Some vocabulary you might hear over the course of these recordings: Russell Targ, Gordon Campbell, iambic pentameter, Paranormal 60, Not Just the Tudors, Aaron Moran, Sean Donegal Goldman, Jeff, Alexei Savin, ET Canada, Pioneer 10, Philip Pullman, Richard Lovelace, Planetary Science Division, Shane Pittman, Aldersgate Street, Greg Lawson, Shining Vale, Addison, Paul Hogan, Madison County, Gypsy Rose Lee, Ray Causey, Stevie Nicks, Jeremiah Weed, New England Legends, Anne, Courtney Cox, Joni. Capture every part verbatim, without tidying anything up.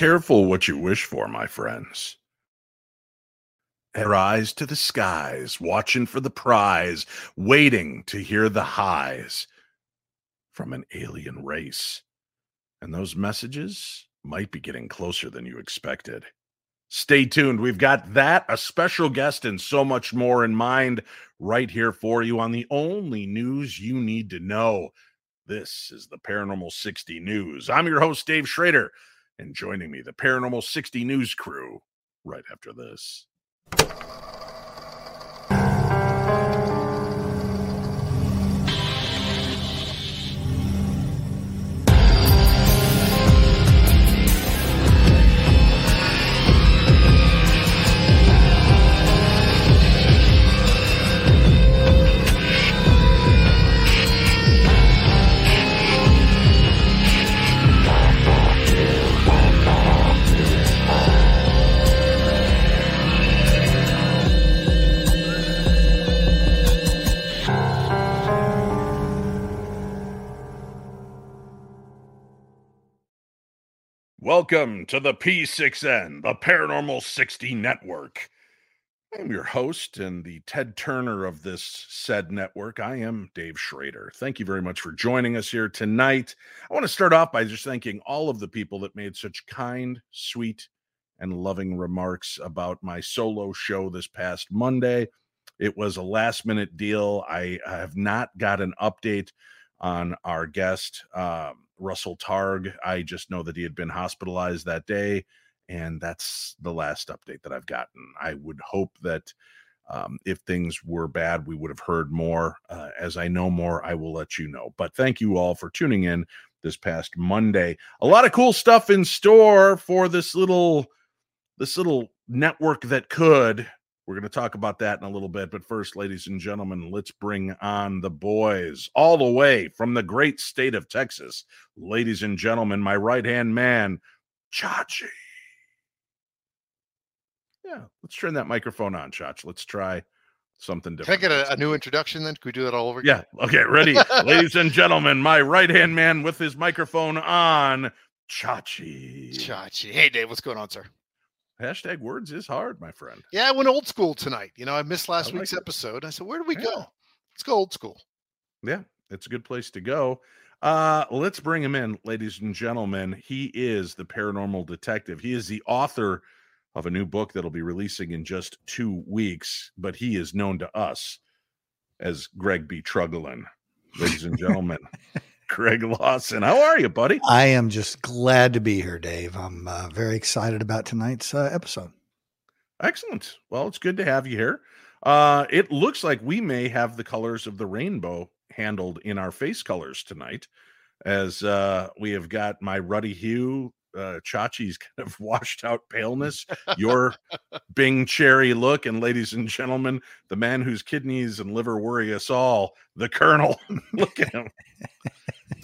careful what you wish for, my friends. Her eyes to the skies, watching for the prize, waiting to hear the highs from an alien race. And those messages might be getting closer than you expected. Stay tuned. We've got that, a special guest, and so much more in mind right here for you on the only news you need to know. This is the Paranormal sixty News. I'm your host, Dave Schrader, and joining me, the Paranormal sixty News crew, right after this. Welcome to the P six N, the Paranormal sixty Network. I am your host and the Ted Turner of this said network. I am Dave Schrader. Thank you very much for joining us here tonight. I want to start off by just thanking all of the people that made such kind, sweet, and loving remarks about my solo show this past Monday. It was a last-minute deal. I, I have not got an update on our guest, um, Russell Targ. I just know that he had been hospitalized that day, and that's the last update that I've gotten. I would hope that um, if things were bad, we would have heard more. Uh, as I know more, I will let you know. But thank you all for tuning in this past Monday. A lot of cool stuff in store for this little, this little network that could. We're going to talk about that in a little bit, but first, ladies and gentlemen, let's bring on the boys all the way from the great state of Texas. Ladies and gentlemen, my right-hand man, Chachi. Yeah, let's turn that microphone on, Chachi. Let's try something different. Can I get a, a new introduction then? Can we do that all over again? Yeah, okay, ready. Ladies and gentlemen, my right-hand man with his microphone on, Chachi. Chachi. Hey, Dave, what's going on, sir? Hashtag words is hard, my friend. Yeah, I went old school tonight. You know, I missed last I like week's it. episode. I said, where do we yeah. go? Let's go old school. Yeah, it's a good place to go. Uh, let's bring him in, ladies and gentlemen. He is the paranormal detective. He is the author of a new book that'll be releasing in just two weeks, but he is known to us as Greg B. Truglin. Ladies and gentlemen, Greg Lawson. How are you, buddy? I am just glad to be here, Dave. I'm uh, very excited about tonight's uh, episode. Excellent. Well, it's good to have you here. Uh, it looks like we may have the colors of the rainbow handled in our face colors tonight, as uh, we have got my ruddy hue, uh, Chachi's kind of washed out paleness, your Bing Cherry look, and ladies and gentlemen, the man whose kidneys and liver worry us all, the Colonel. Look at him.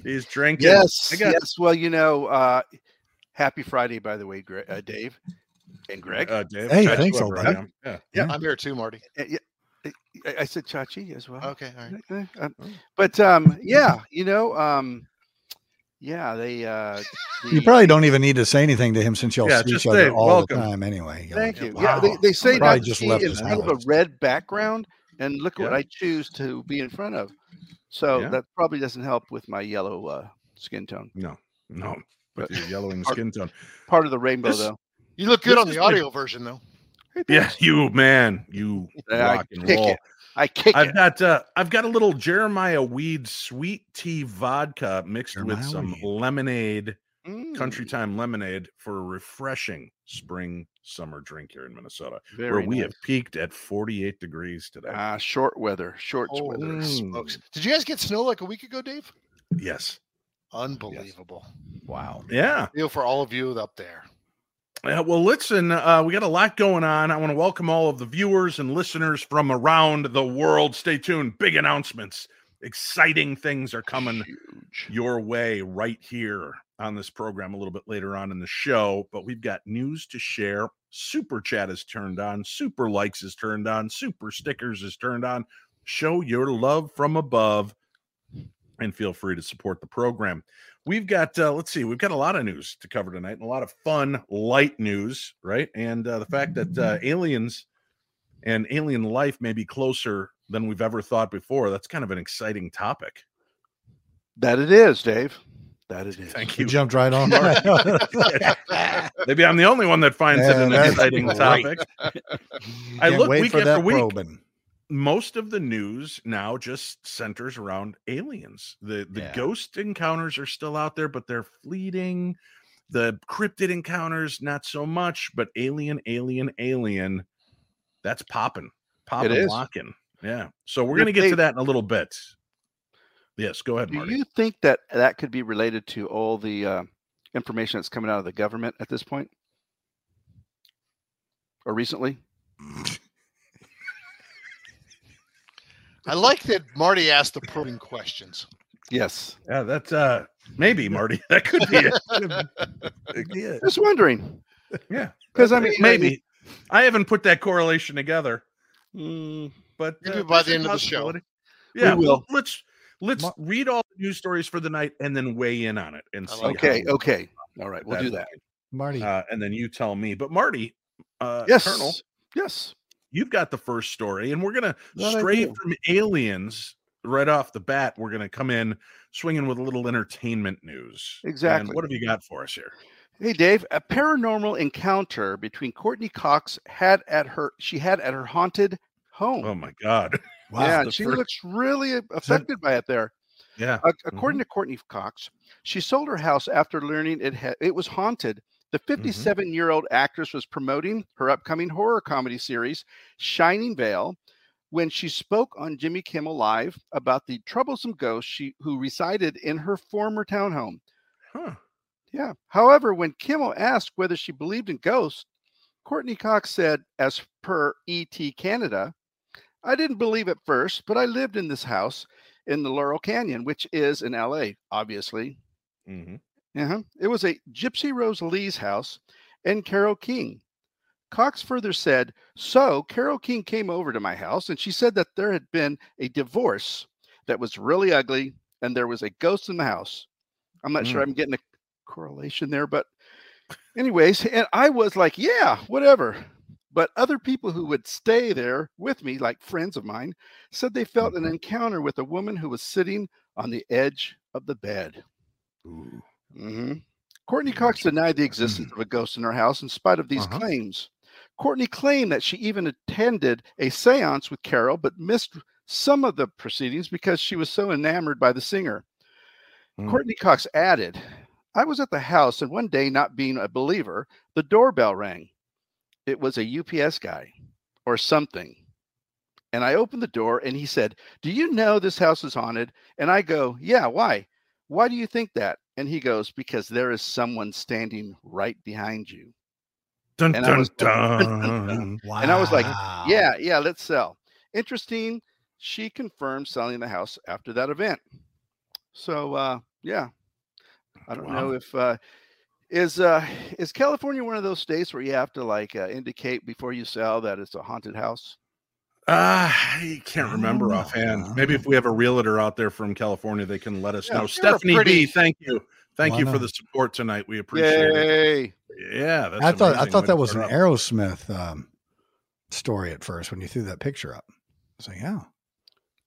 He's drinking. Yes, I yes. Well, you know, uh, happy Friday, by the way, Greg, uh, Dave and Greg. Uh, Dave, hey, Chachi, thanks, all right. Yeah. Yeah. yeah, I'm here too, Marty. I, I said Chachi as well. Okay, all right. Uh, but um, yeah, you know, um, yeah, they. Uh, the, you probably don't even need to say anything to him since y'all yeah, see each other Dave, all welcome. the time anyway. Thank you. Know, you. Wow. Yeah, they, they say that just left is kind of a red background, and look yeah. what I choose to be in front of. So yeah. that probably doesn't help with my yellow uh, skin tone. No, no, with your yellowing part, skin tone. Part of the rainbow, this, though. You look good on the audio version, though. Yeah, you man, you I rock and roll. It. I kick I've it. got uh, I've got a little Jeremiah Weed sweet tea vodka mixed Jeremiah with some Weed. lemonade, mm. Country Time lemonade for a refreshing spring summer drink here in Minnesota, Very where nice. we have peaked at forty-eight degrees today. Ah, uh, short weather, short oh, weather. Smokes. Did you guys get snow like a week ago, Dave? Yes. Unbelievable. Yes. Wow. Yeah. Deal for all of you up there. Yeah. Well, listen, uh, we got a lot going on. I want to welcome all of the viewers and listeners from around the world. Stay tuned. Big announcements. Exciting things are coming Huge. your way right here on this program a little bit later on in the show, but we've got news to share. Super chat is turned on. Super likes is turned on. Super stickers is turned on. Show your love from above and feel free to support the program. We've got, uh, let's see, we've got a lot of news to cover tonight and a lot of fun, light news, right? And uh, the fact that uh, aliens and alien life may be closer than we've ever thought before, that's kind of an exciting topic. That it is, Dave. That it is. Thank you. You jumped right on. Maybe I'm the only one that finds yeah, it an exciting great. topic. I look week for after week. Probing. Most of the news now just centers around aliens. The the yeah. ghost encounters are still out there, but they're fleeting. The cryptid encounters, not so much, but alien, alien, alien. That's popping. Popping, locking. Yeah. So we're going to get to that in a little bit. Yes, go ahead, Marty. Do you think that that could be related to all the uh, information that's coming out of the government at this point? Or recently? I like that Marty asked the probing questions. Yes. Yeah, that's uh, maybe, Marty. That could be it. Yeah. Just wondering. Yeah. Because, I mean, maybe. I haven't put that correlation together. Mm, but maybe uh, by the end of the show. Yeah, we will. Let's, let's Ma read all the news stories for the night and then weigh in on it. And see okay, okay. All right, we'll that, do that. Marty. Uh, and then you tell me. But, Marty, uh, yes. Colonel. Yes. You've got the first story, and we're going to stray from aliens right off the bat. We're going to come in swinging with a little entertainment news. Exactly. And what have you got for us here? Hey, Dave, a paranormal encounter between Courtney Cox had at her, she had at her haunted home. Oh my God. Wow. Yeah, she first... looks really affected by it there. Yeah. Uh, according mm-hmm. to Courtney Cox, she sold her house after learning it had, it was haunted. The fifty-seven-year-old mm-hmm. actress was promoting her upcoming horror comedy series, Shining Vale, when she spoke on Jimmy Kimmel Live about the troublesome ghost she, who resided in her former townhome. Huh. Yeah. However, when Kimmel asked whether she believed in ghosts, Courtney Cox said, as per E T Canada, "I didn't believe at first, but I lived in this house in the Laurel Canyon," which is in L A, obviously. Mm-hmm. Uh-huh. It was a Gypsy Rose Lee's house and Carol King. Cox further said, "So Carol King came over to my house and she said that there had been a divorce that was really ugly and there was a ghost in the house." I'm not mm. sure I'm getting a correlation there, but anyways, and I was like, yeah, whatever. But other people who would stay there with me, like friends of mine, said they felt an encounter with a woman who was sitting on the edge of the bed. Ooh. Mm-hmm. Courtney Cox denied the existence of a ghost in her house in spite of these uh-huh. claims. Courtney claimed that she even attended a seance with Carol, but missed some of the proceedings because she was so enamored by the singer. Mm. Courtney Cox added, "I was at the house and one day, not being a believer, the doorbell rang. It was a U P S guy or something. And I opened the door and he said, 'Do you know this house is haunted?' And I go, 'Yeah, why? Why do you think that?' And he goes, 'Because there is someone standing right behind you.'" Dun, and, dun, I was, dun, dun, dun, dun. Wow. And I was like, yeah, yeah, let's sell. Interesting. She confirmed selling the house after that event. So, uh, yeah, I don't wow. know if, uh, is, uh, is California one of those states where you have to like uh, indicate before you sell that it's a haunted house? Uh, I can't remember oh, offhand. Wow. Maybe if we have a realtor out there from California, they can let us yeah, know. Stephanie pretty... B, thank you. Thank wow. you for the support tonight. We appreciate Yay. it. Yeah. That's I thought, I thought that was an up. Aerosmith um, story at first when you threw that picture up. I was like, yeah.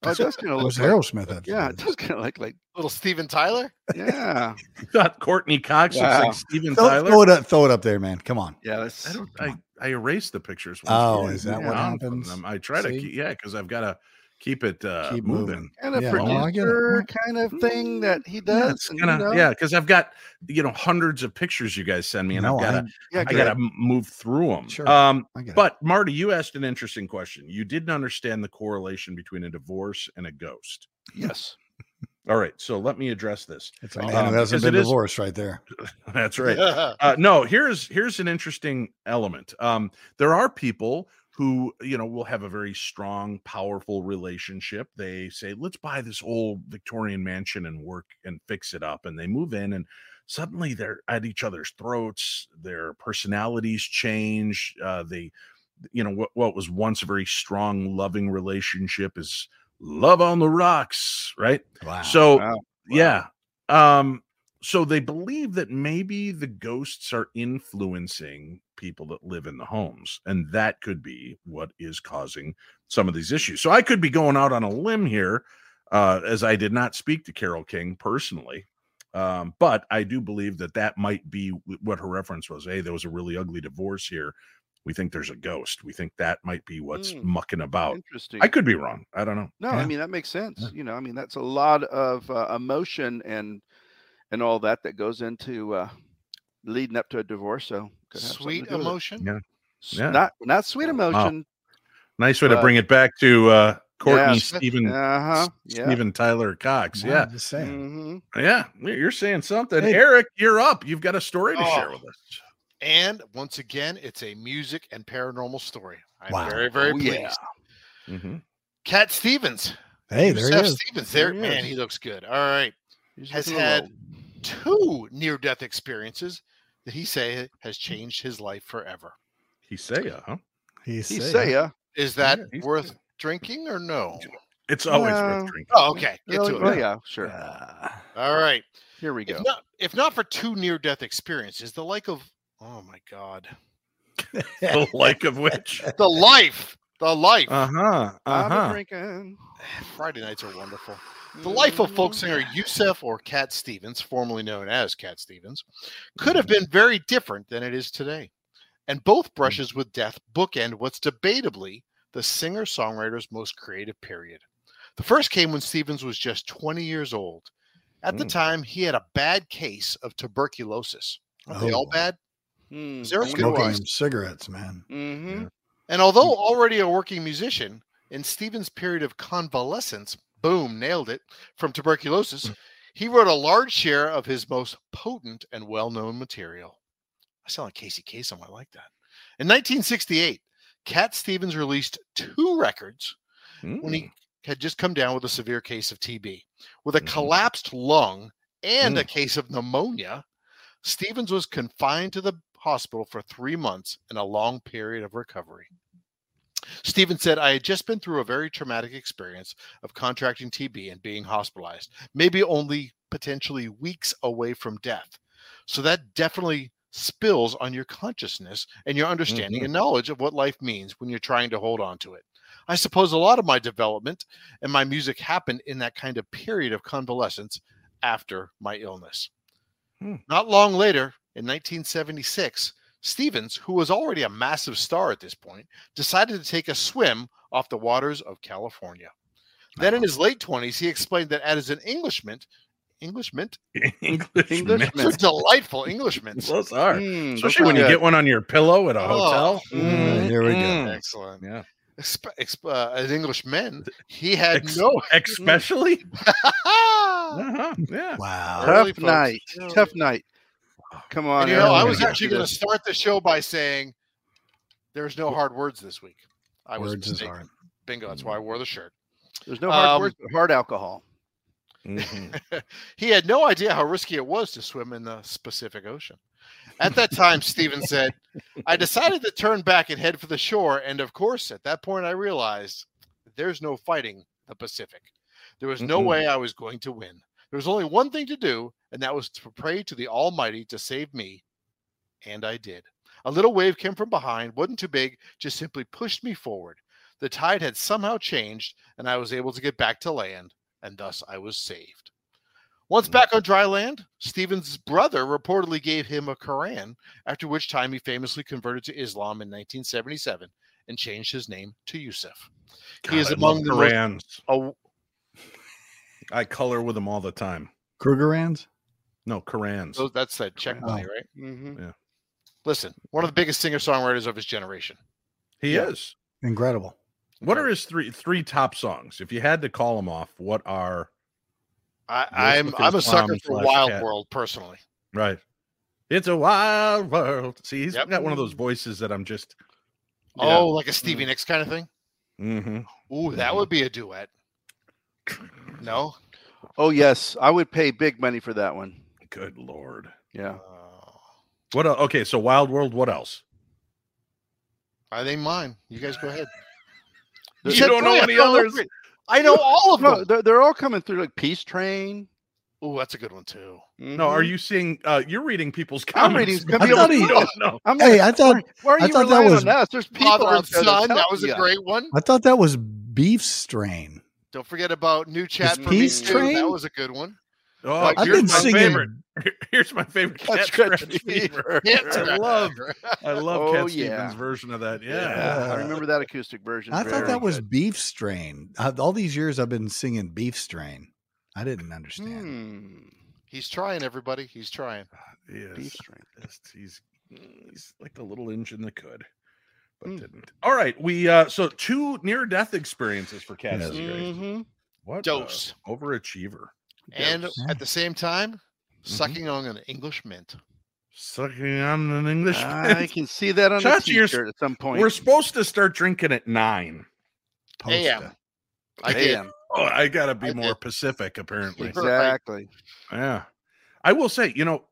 Oh, that's gonna look like Aerosmith. At yeah, it's kind of like like little Steven Tyler. Yeah, you thought Courtney Cox looks wow. like Steven throw, Tyler. Throw it up, throw it up there, man. Come on. Yeah, that's, I don't. I, I erased the pictures. Oh, is that what happens? I try See? to, keep, yeah, because I've got to keep it uh, keep moving. moving. Kind of yeah, producer well, kind of thing that he does. Yeah, kinda, and, you know? yeah, because I've got you know hundreds of pictures you guys send me, and no, I've got to, yeah, I got to move through them. Sure. Um, but it. Marty, you asked an interesting question. You didn't understand the correlation between a divorce and a ghost. Yes. All right, so let me address this. It's like, um, that's a big divorce right there. That's right. Uh, no, here's here's an interesting element. Um, there are people who, you know, will have a very strong, powerful relationship. They say, let's buy this old Victorian mansion and work and fix it up. And they move in and suddenly they're at each other's throats. Their personalities change. Uh, they, you know, what, what was once a very strong, loving relationship is love on the rocks, right? Wow. So, wow. yeah. Um, So they believe that maybe the ghosts are influencing people that live in the homes, and that could be what is causing some of these issues. So I could be going out on a limb here, uh, as I did not speak to Carol King personally, um, but I do believe that that might be what her reference was. Hey, there was a really ugly divorce here. We think there's a ghost. We think that might be what's mm, mucking about. Interesting. I could be wrong. I don't know. No, yeah. I mean, that makes sense. Yeah. You know, I mean, that's a lot of uh, emotion and and all that that goes into uh, leading up to a divorce. So sweet emotion. Yeah. yeah. Not not sweet emotion. Wow. Nice way but, to bring it back to uh, Courtney yeah. Stephen uh-huh. yeah. Stephen Tyler Cox. Wow, yeah. I'm just saying. Mm-hmm. Yeah. You're saying something. Hey. Eric, you're up. You've got a story to oh. share with us. And once again, it's a music and paranormal story. I'm wow. very, very oh, pleased. Yeah. Mm-hmm. Cat Stevens. Hey, there Yusuf he is. Stevens. There, there man, is. He looks good. All right. He's has had old. two near-death experiences that he say has changed his life forever. He say, huh? He say, he say uh, is that yeah, worth saying. drinking or no? It's always uh, worth drinking. Oh, okay. Get really, to it. Oh, yeah, sure. Uh, All right. Here we go. If not, if not for two near-death experiences, the like of Oh my God! the like of which? The life, the life. Uh huh. Uh huh. Drinking. Friday nights are wonderful. The life of folk singer Yusuf, or Cat Stevens, formerly known as Cat Stevens, could have been very different than it is today. And both brushes with death bookend what's debatably the singer-songwriter's most creative period. The first came when Stevens was just twenty years old. At the time, he had a bad case of tuberculosis. Are they all bad? Mm, smoking cigarettes, man. Mm-hmm. yeah. And although already a working musician, in Stevens' period of convalescence, boom, nailed it, from tuberculosis, he wrote a large share of his most potent and well-known material. I sound like Casey Kasem. I like that. In nineteen sixty-eight, Cat Stevens released two records mm. when he had just come down with a severe case of T B. With a mm. collapsed lung and mm. a case of pneumonia, Stevens was confined to the hospital for three months in a long period of recovery. Stevens said, I had just been through a very traumatic experience of contracting T B and being hospitalized, maybe only potentially weeks away from death. So that definitely spills on your consciousness and your understanding mm-hmm. and knowledge of what life means when you're trying to hold on to it. I suppose a lot of my development and my music happened in that kind of period of convalescence after my illness. Hmm. Not long later, in nineteen seventy-six, Stevens, who was already a massive star at this point, decided to take a swim off the waters of California. Then in his late twenties, he explained that as an Englishman, Englishman? Englishman. Englishman. Delightful Englishmen. Those are. Mm, Especially when you good. get one on your pillow at a oh. hotel. Mm, Here we mm. go. Excellent. Yeah. Exp- exp- uh, as Englishmen, he had Ex- no. Especially? uh-huh. yeah. Wow. Early Tough folks. night. Early. Tough night. Come on. And, you know, I was actually going to start the show by saying there's no hard words this week. I was mistaken. Bingo. That's why I wore the shirt. There's no hard um, words, but hard alcohol. Mm-hmm. He had no idea how risky it was to swim in the Pacific Ocean. At that time, Stephen said, I decided to turn back and head for the shore. And of course, at that point, I realized there's no fighting the Pacific. There was no mm-hmm. way I was going to win. There was only one thing to do, and that was to pray to the Almighty to save me, and I did. A little wave came from behind, wasn't too big, just simply pushed me forward. The tide had somehow changed, and I was able to get back to land, and thus I was saved. Once back on dry land, Stevens' brother reportedly gave him a Quran, after which time he famously converted to Islam in nineteen seventy-seven and changed his name to Yusuf. God, he is I among the Qurans. Most, uh, I color with them all the time. Krugerrands? No, Qurans. So that's that check money, right? Mm-hmm. Yeah. Listen, one of the biggest singer-songwriters of his generation. He yeah. is. Incredible. What Incredible. are his three three top songs? If you had to call them off, what are... I, I'm I'm a sucker for Wild Cat. World, personally. Right. It's a wild world. See, he's yep. got one of those voices that I'm just... Oh, know. like a Stevie mm-hmm. Nicks kind of thing? Mm-hmm. Ooh, that mm-hmm. would be a duet. No? Oh, yes. I would pay big money for that one. Good Lord. Yeah. Uh, what? Uh, okay, so Wild World, what else? I think mine. You guys go ahead. You don't know any others? I know all of them. No, they're, they're all coming through, like Peace Train. Oh, that's a good one too. Mm-hmm. No, are you seeing? Uh, you're reading people's comments. I'm reading. I thought he, no, no. I'm hey, like, I thought. Why are you I thought that was. There's people on Sun. That was a great one. I thought that was Beef Strain. Don't forget about New Chat for Me Too. That was a good one. Oh, like, I've been singing. Favorite. Here's my favorite Cat's Scratch Fever. I love, I love oh, Cat yeah. Stevens' version of that. Yeah. yeah, I remember that acoustic version. I thought that good. was Beef Strain. I've, all these years I've been singing Beef Strain. I didn't understand. Hmm. He's trying, everybody. He's trying. Uh, he Beef Strain. He's he's like the little engine that could, but mm. didn't. All right, we uh, so two near-death experiences for Cat yes. Stevens. Mm-hmm. What dose uh, overachiever. And yeah. at the same time, sucking mm-hmm. on an English mint. Sucking on an English uh, mint. I can see that on a t-shirt at some point. We're supposed to start drinking at nine a m I, oh, I got to be I more did. Pacific, apparently. Exactly. Yeah. I will say, you know,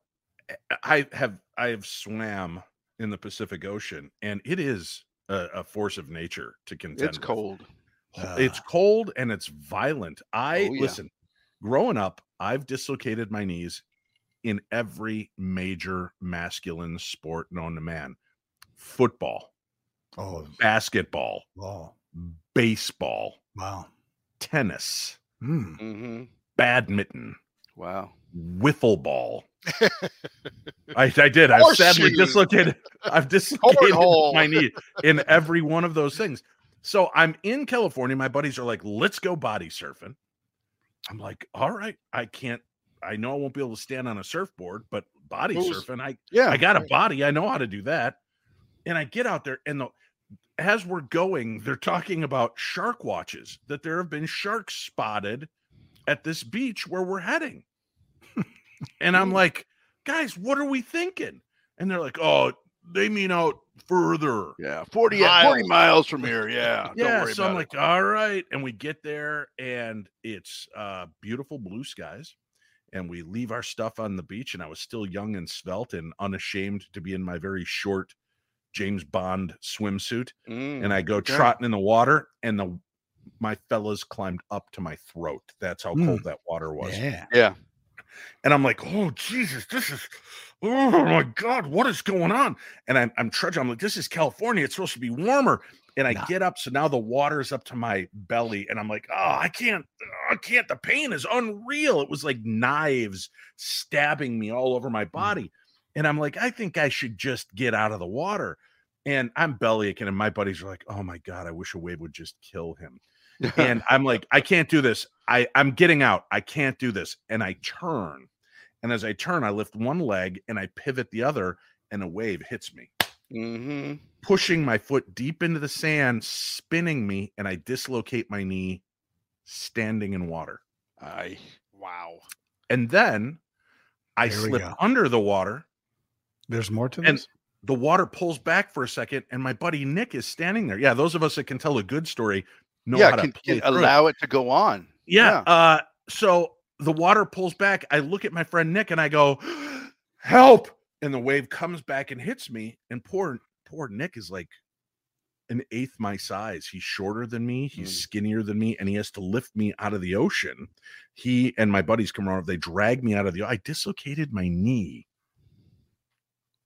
I have I have swam in the Pacific Ocean, and it is a, a force of nature to contend It's with. cold. Uh, it's cold, and it's violent. I, oh, yeah. listen, growing up, I've dislocated my knees in every major masculine sport known to man. Football, oh, basketball, wow. baseball, wow, tennis, mm. mm-hmm. badminton, wow, wiffle ball. I, I did. I've sadly dislocated. I've dislocated my knee in every one of those things. So I'm in California. My buddies are like, "Let's go body surfing." I'm like, all right, I can't, I know I won't be able to stand on a surfboard, but body was, surfing, I yeah, I got a body, I know how to do that. And I get out there, and the, as we're going, they're talking about shark watches, that there have been sharks spotted at this beach where we're heading. And I'm like, guys, what are we thinking? And they're like, oh, they mean out further. Yeah, forty miles from here. Yeah. yeah don't worry so about I'm it. like, all right. And we get there, and it's uh beautiful blue skies, and we leave our stuff on the beach. And I was still young and svelte and unashamed to be in my very short James Bond swimsuit. Mm, and I go okay. trotting in the water, and the my fellas climbed up to my throat. That's how mm. cold that water was. Yeah. Yeah. And I'm like, oh, Jesus, this is, oh, my God, what is going on? And I'm, I'm trudging. I'm like, this is California. It's supposed to be warmer. And I nah. get up. So now the water is up to my belly. And I'm like, oh, I can't, I can't. The pain is unreal. It was like knives stabbing me all over my body. Mm. And I'm like, I think I should just get out of the water. And I'm belly aching. And my buddies are like, oh, my God, I wish a wave would just kill him. And I'm like, I can't do this. I, I'm getting out. I can't do this. And I turn. And as I turn, I lift one leg and I pivot the other, and a wave hits me, mm-hmm. pushing my foot deep into the sand, spinning me, and I dislocate my knee standing in water. I Wow. And then I there slip under the water. There's more to and this? The water pulls back for a second, and my buddy Nick is standing there. Yeah, those of us that can tell a good story know yeah, how can, to play can allow it. it to go on. Yeah. yeah. Uh, so the water pulls back. I look at my friend Nick and I go, help. And the wave comes back and hits me. And poor, poor Nick is like an eighth my size. He's shorter than me. He's mm. skinnier than me. And he has to lift me out of the ocean. He and my buddies come around. They drag me out of the ocean. I dislocated my knee.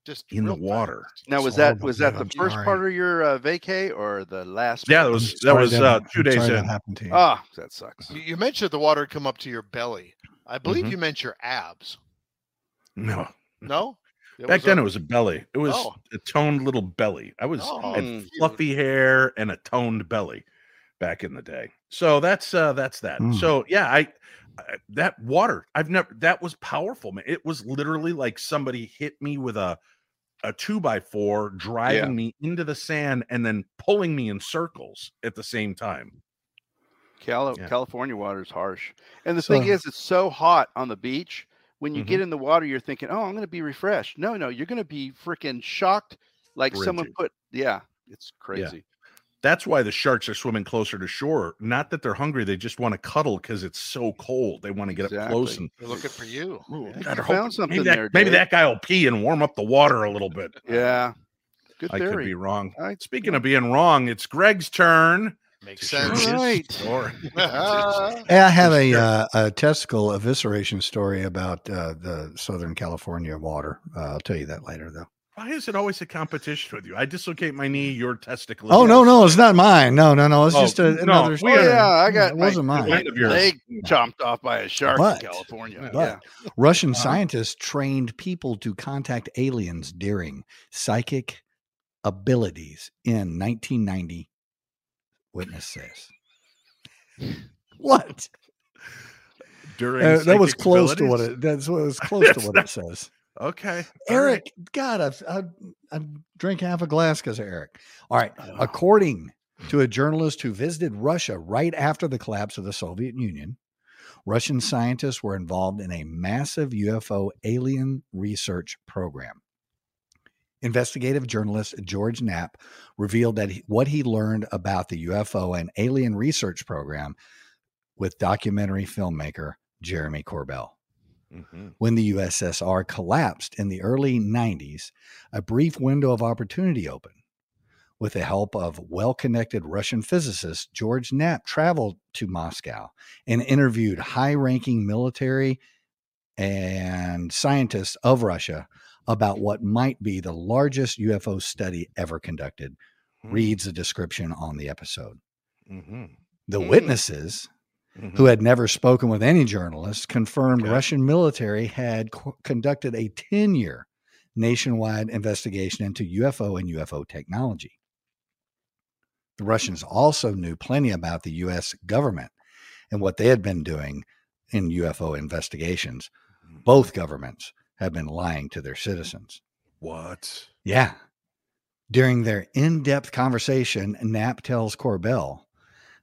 Just in the water. Fast. Now, was that was that the first part of your uh, vacay or the last? Yeah, that was that was uh, two days in. Ah, that sucks. You mentioned the water had come up to your belly. I believe mm-hmm. you meant your abs. No, no. It Back then, a... it was a belly. It was oh. a toned little belly. I was oh. I had fluffy hair and a toned belly back in the day. So that's uh, that's that. Mm. So yeah, I. Uh, that water I've never that was powerful, man. It was literally like somebody hit me with a a two by four driving yeah. me into the sand and then pulling me in circles at the same time. Cal yeah. California water is harsh, and the so, thing is, it's so hot on the beach. When you mm-hmm. get in the water, you're thinking, oh, I'm gonna be refreshed. No no you're gonna be freaking shocked, like Bridget. Someone put yeah it's crazy yeah. That's why the sharks are swimming closer to shore. Not that they're hungry. They just want to cuddle because it's so cold. They want to get exactly. up close. And they're looking for you. Ooh, I hope, found something maybe that, there, maybe that guy will pee and warm up the water a little bit. Yeah. Good I theory. could be wrong. I, Speaking yeah. of being wrong, it's Greg's turn. Makes sense. Right. I have a, uh, a testicle evisceration story about uh, the Southern California water. Uh, I'll tell you that later, though. Why is it always a competition with you? I dislocate my knee, your testicle. Oh, no, no, it's not mine. No, no, no. It's oh, just a, another no, story. Yeah, I got it my, wasn't mine. Leg no. chomped off by a shark but, in California. But yeah. Russian uh, scientists trained people to contact aliens during psychic abilities in nineteen ninety. Witness says. What? During uh, that was close abilities? to what it that's what was close to what not... it says. Okay. Eric, right. God, I've, I've, I've drink half a glass because of Eric. All right. Oh. According to a journalist who visited Russia right after the collapse of the Soviet Union, Russian scientists were involved in a massive U F O alien research program. Investigative journalist George Knapp revealed that he, what he learned about the U F O and alien research program with documentary filmmaker Jeremy Corbell. Mm-hmm. When the U S S R collapsed in the early nineties, a brief window of opportunity opened. With the help of well-connected Russian physicist, George Knapp traveled to Moscow and interviewed high-ranking military and scientists of Russia about what might be the largest U F O study ever conducted. Mm-hmm. Reads a description on the episode. Mm-hmm. The mm-hmm. witnesses, mm-hmm. who had never spoken with any journalists, confirmed okay. Russian military had co- conducted a ten-year nationwide investigation into U F O and U F O technology. The Russians also knew plenty about the U S government and what they had been doing in U F O investigations. Both governments have been lying to their citizens. What? Yeah. During their in-depth conversation, Knapp tells Corbell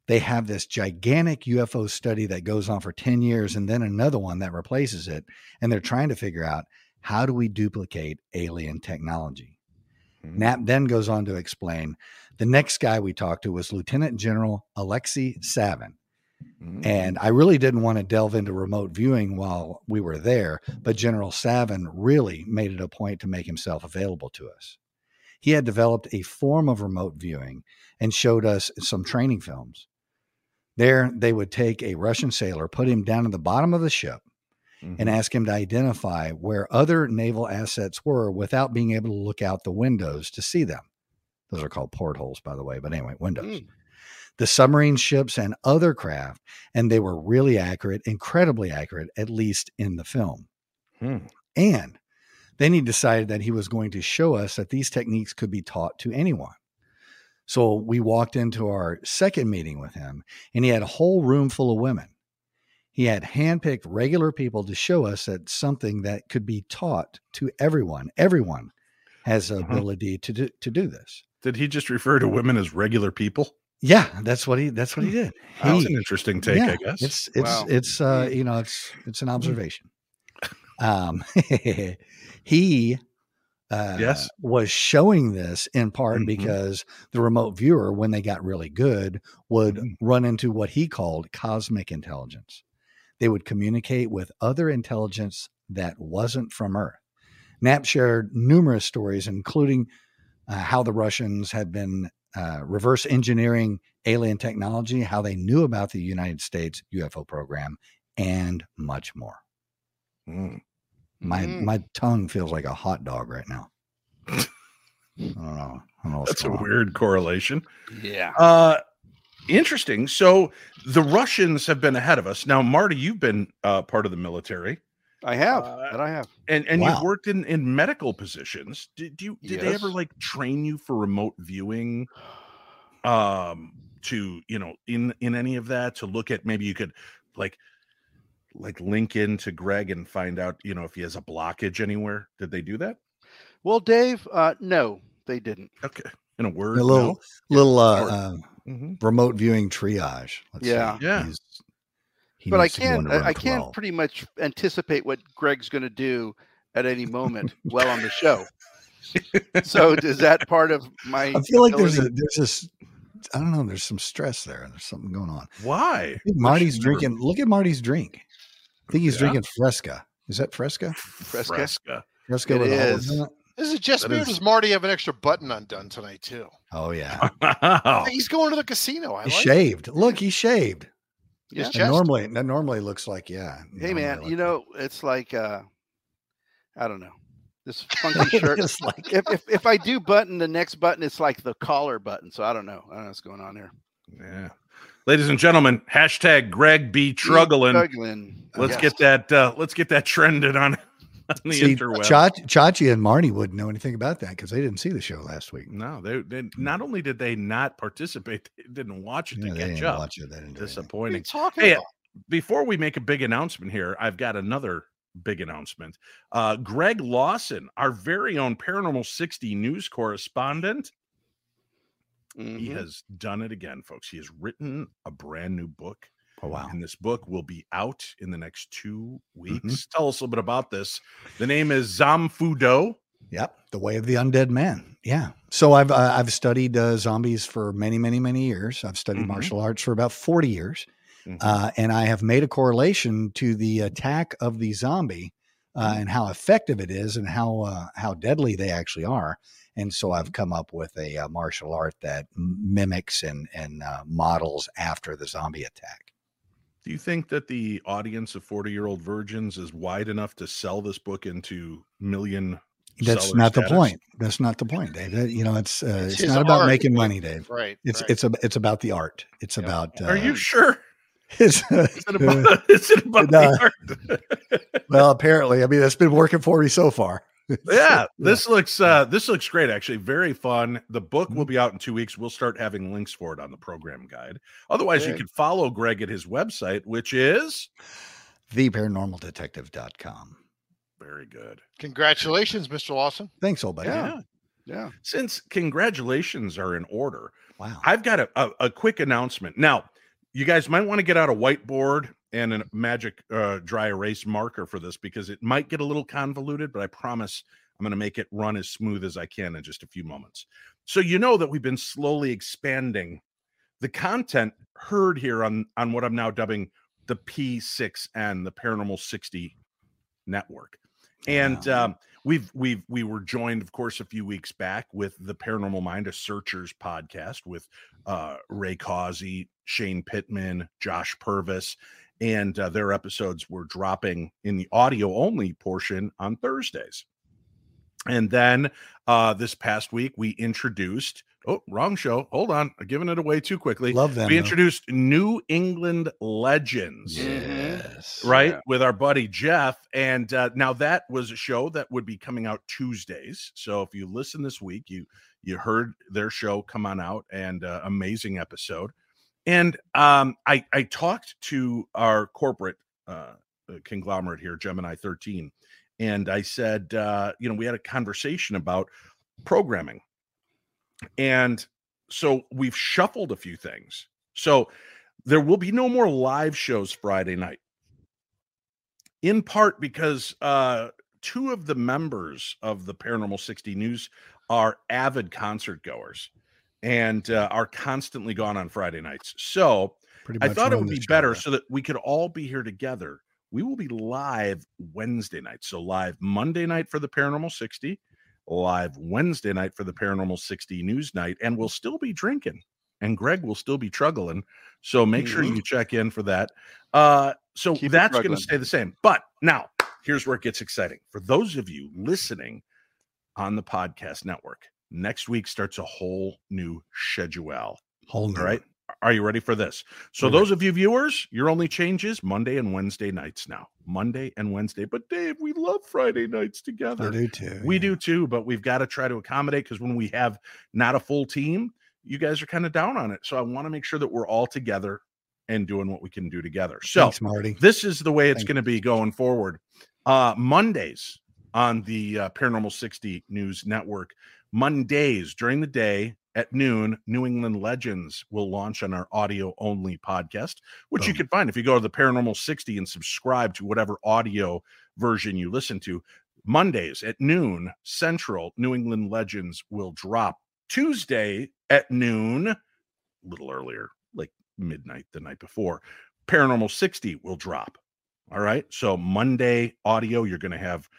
they have this gigantic U F O study that goes on for ten years and then another one that replaces it. And they're trying to figure out, how do we duplicate alien technology? Mm-hmm. Knapp then goes on to explain the next guy we talked to was Lieutenant General Alexei Savin. And I really didn't want to delve into remote viewing while we were there, but General Savin really made it a point to make himself available to us. He had developed a form of remote viewing and showed us some training films. There, they would take a Russian sailor, put him down at the bottom of the ship, mm-hmm. and ask him to identify where other naval assets were without being able to look out the windows to see them. Those are called portholes, by the way, but anyway, windows. Mm. The submarine ships and other craft, and they were really accurate, incredibly accurate, at least in the film. Hmm. And then he decided that he was going to show us that these techniques could be taught to anyone. So we walked into our second meeting with him, and he had a whole room full of women. He had handpicked regular people to show us that something that could be taught to everyone. Everyone has the uh-huh. ability to do, to do this. Did he just refer to women as regular people? Yeah, that's what he, that's what he did. He, that's an interesting take, yeah, I guess. It's, it's, wow. it's, uh, you know, it's, it's an observation. Um, he, uh, yes. was showing this in part mm-hmm. because the remote viewer, when they got really good, would mm-hmm. run into what he called cosmic intelligence. They would communicate with other intelligence that wasn't from Earth. Knapp shared numerous stories, including uh, how the Russians had been Uh, reverse engineering alien technology, how they knew about the United States U F O program, and much more. Mm. My mm. my tongue feels like a hot dog right now. I don't know. I don't know That's a on. weird correlation. Yeah. Uh, interesting. So the Russians have been ahead of us. Now, Marty, you've been uh, part of the military. I have, uh, that I have, and and wow. you've worked in, in medical positions. Did, did you? Did yes. they ever like train you for remote viewing? Um, to you know, in in any of that, to look at maybe you could like like link into Greg and find out you know if he has a blockage anywhere. Did they do that? Well, Dave, uh, no, they didn't. Okay, in a word, a little no. little uh, uh, mm-hmm. remote viewing triage. Let's yeah, see. yeah. He's, He but I can I can pretty much anticipate what Greg's going to do at any moment while on the show. So is that part of my? I feel ability? like there's a there's this I don't know. There's some stress there. There's something going on. Why? I think Marty's sure. drinking. Look at Marty's drink. I think he's yeah. drinking Fresca. Is that Fresca? Fresca. Fresca. Fresca it with is. This is just weird. Does Marty have an extra button undone tonight too? Oh yeah, wow. He's going to the casino. I he like shaved. It. Look, he shaved. Yeah, normally that normally looks like yeah. Hey man, you know that. It's like uh, I don't know. This funky shirt. Like... if, if if I do button the next button, it's like the collar button. So I don't know. I don't know what's going on here. Yeah. Ladies and gentlemen, hashtag Greg B. Truglin. Let's yes. get that. Uh, let's get that trended on, on the see, interweb. Ch- Chachi and Marty wouldn't know anything about that because they didn't see the show last week. No, they, they not only did they not participate, they didn't watch it yeah, to they catch didn't up. Watch it, they didn't disappointing. Hey, about? Before we make a big announcement here, I've got another big announcement. Uh, Greg Lawson, our very own Paranormal sixty news correspondent. Mm-hmm. He has done it again, folks. He has written a brand new book. Oh, wow. And this book will be out in the next two weeks. Mm-hmm. Tell us a little bit about this. The name is Zamfudo. Yep. The Way of the Undead Man. Yeah. So I've, uh, I've studied uh, zombies for many, many, many years. I've studied mm-hmm. martial arts for about forty years. Mm-hmm. Uh, and I have made a correlation to the attack of the zombie uh, and how effective it is and how, uh, how deadly they actually are. And so I've come up with a uh, martial art that mimics and, and uh, models after the zombie attack. Do you think that the audience of forty-year-old virgins is wide enough to sell this book into million That's not status? the point. That's not the point, Dave. That, you know, it's uh, it's, it's not about art. making money, Dave. Right. It's right. it's a, it's about the art. It's yeah. about. Uh, Are you sure? Is it about, is it about uh, the art? Well, apparently. I mean, that's been working for me so far. Yeah, this looks uh, this looks great, actually. Very fun. The book will be out in two weeks. We'll start having links for it on the program guide. Otherwise, Greg. You can follow Greg at his website, which is the paranormal detective dot com. Very good. Congratulations, Mister Lawson. Thanks, old buddy. Yeah. yeah. Since congratulations are in order, wow. I've got a, a, a quick announcement. Now, you guys might want to get out a whiteboard and a magic uh, dry erase marker for this because it might get a little convoluted, but I promise I'm going to make it run as smooth as I can in just a few moments. So you know that we've been slowly expanding the content heard here on, on what I'm now dubbing the P six N, the Paranormal sixty Network. And wow. um, we've we've we were joined, of course, a few weeks back with the Paranormal Mind, a Searchers podcast with uh, Ray Causey, Shane Pittman, Josh Purvis. And uh, their episodes were dropping in the audio-only portion on Thursdays. And then uh, this past week, we introduced... Oh, wrong show. Hold on. I'm giving it away too quickly. Love them. We introduced though. New England Legends. Yes. Right? Yeah. With our buddy Jeff. And uh, now that was a show that would be coming out Tuesdays. So if you listen this week, you, you heard their show come on out. And uh, amazing episode. And um, I, I talked to our corporate uh, conglomerate here, Gemini thirteen, and I said, uh, you know, we had a conversation about programming. And so we've shuffled a few things. So there will be no more live shows Friday night, in part because uh, two of the members of the Paranormal sixty News are avid concert goers. And uh, are constantly gone on Friday nights. So I thought it would be better so that we could all be here together. We will be live Wednesday night. So live Monday night for the Paranormal sixty, live Wednesday night for the Paranormal sixty News night, and we'll still be drinking. And Greg will still be truggling. So make mm-hmm. sure you check in for that. Uh, so Keep that's going to stay the same. But now here's where it gets exciting. For those of you listening on the podcast network, next week starts a whole new schedule. Whole new. All right. Are you ready for this? So We're those ready. of you viewers, your only change is Monday and Wednesday nights now. Monday and Wednesday. But Dave, we love Friday nights together. I do too. We yeah. do too, but we've got to try to accommodate because when we have not a full team, you guys are kind of down on it. So I want to make sure that we're all together and doing what we can do together. So Thanks, Marty. This is the way it's going to be going forward. Uh, Mondays on the uh, Paranormal sixty News Network. Mondays during the day at noon, New England Legends will launch on our audio-only podcast, which Boom. you can find if you go to the Paranormal sixty and subscribe to whatever audio version you listen to. Mondays at noon, Central, New England Legends will drop. Tuesday at noon, a little earlier, like midnight the night before, Paranormal sixty will drop. All right? So Monday audio, you're going to have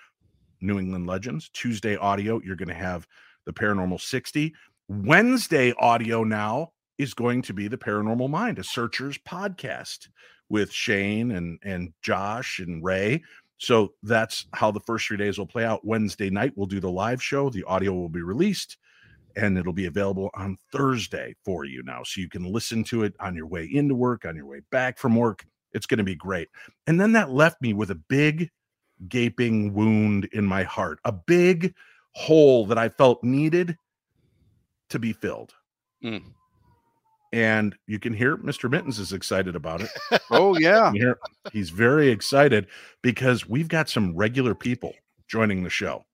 New England Legends. Tuesday audio, you're going to have the Paranormal sixty. Wednesday audio now is going to be the Paranormal Mind, a Searchers podcast with Shane and, and Josh and Ray. So that's how the first three days will play out. Wednesday night, we'll do the live show. The audio will be released, and it'll be available on Thursday for you now. So you can listen to it on your way into work, on your way back from work. It's going to be great. And then that left me with a big gaping wound in my heart, a big hole that I felt needed to be filled. Mm. And you can hear Mister Mittens is excited about it. Oh, yeah. He's very excited because we've got some regular people joining the show.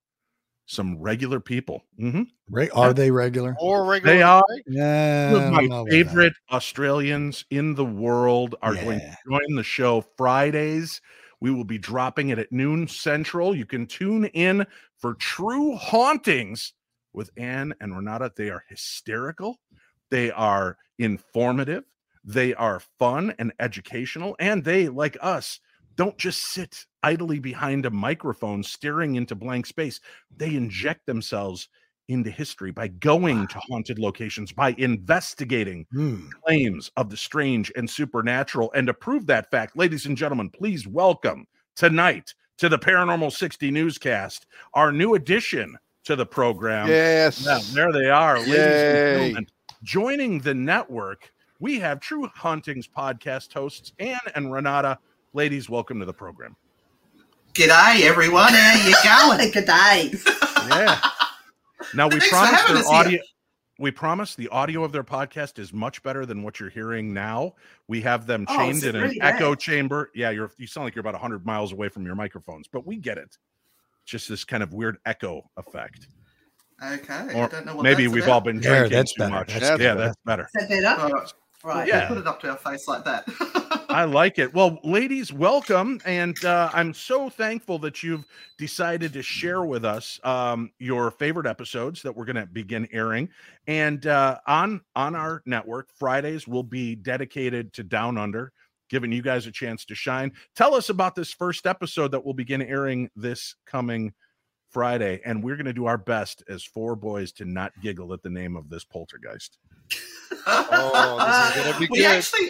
Some regular people. Mm-hmm. Right? Are they regular? Or regular? They are. Yeah, Two of my no, favorite Australians in the world are yeah. going to join the show Fridays. We will be dropping it at noon Central. You can tune in for True Hauntings with Anne and Renata. They are hysterical. They are informative. They are fun and educational. And they, like us, don't just sit idly behind a microphone staring into blank space. They inject themselves into history by going wow. to haunted locations, by investigating mm. claims of the strange and supernatural. And to prove that fact, ladies and gentlemen, please welcome tonight to the Paranormal sixty newscast, our new addition to the program. Yes. Now, there they are, ladies Yay. and gentlemen. Joining the network, we have True Hauntings podcast hosts Anne and Renata. Ladies, welcome to the program. G'day, everyone. How you going? G'day. Yeah. Now, we promised their audio. We promised the audio of their podcast is much better than what you're hearing now. We have them chained oh, in really an bad. echo chamber. Yeah, you're, you sound like you're about one hundred miles away from your microphones, but we get it. Just this kind of weird echo effect. Okay. Or I don't know what maybe that's we've about. all been drinking yeah, that's too better. much. That's yeah, better. that's better. Is that better? Uh, right. Yeah. We'll put it up to our face like that. I like it. Well, ladies, welcome. And uh, I'm so thankful that you've decided to share with us um, your favorite episodes that we're going to begin airing. And uh, on, on our network, Fridays will be dedicated to Down Under, giving you guys a chance to shine. Tell us about this first episode that will begin airing this coming Friday. And we're going to do our best as four boys to not giggle at the name of this poltergeist. Oh, this is going to be good. We actually...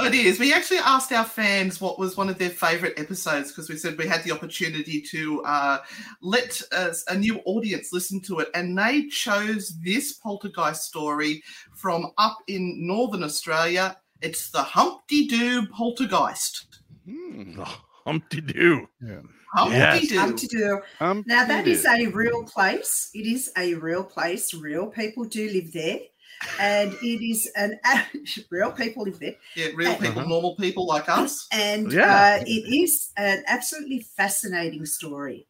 Oh, it is. We actually asked our fans what was one of their favourite episodes because we said we had the opportunity to uh, let us, a new audience listen to it, and they chose this poltergeist story from up in Northern Australia. It's the Humpty Doo poltergeist. Mm, the Humpty Doo. Yeah. Humpty Doo. Humpty Doo. Now, that is a real place. It is a real place. Real people do live there. And it is an uh, real people live there. Yeah, real and, people, uh-huh. normal people like us. And yeah. uh, it is an absolutely fascinating story.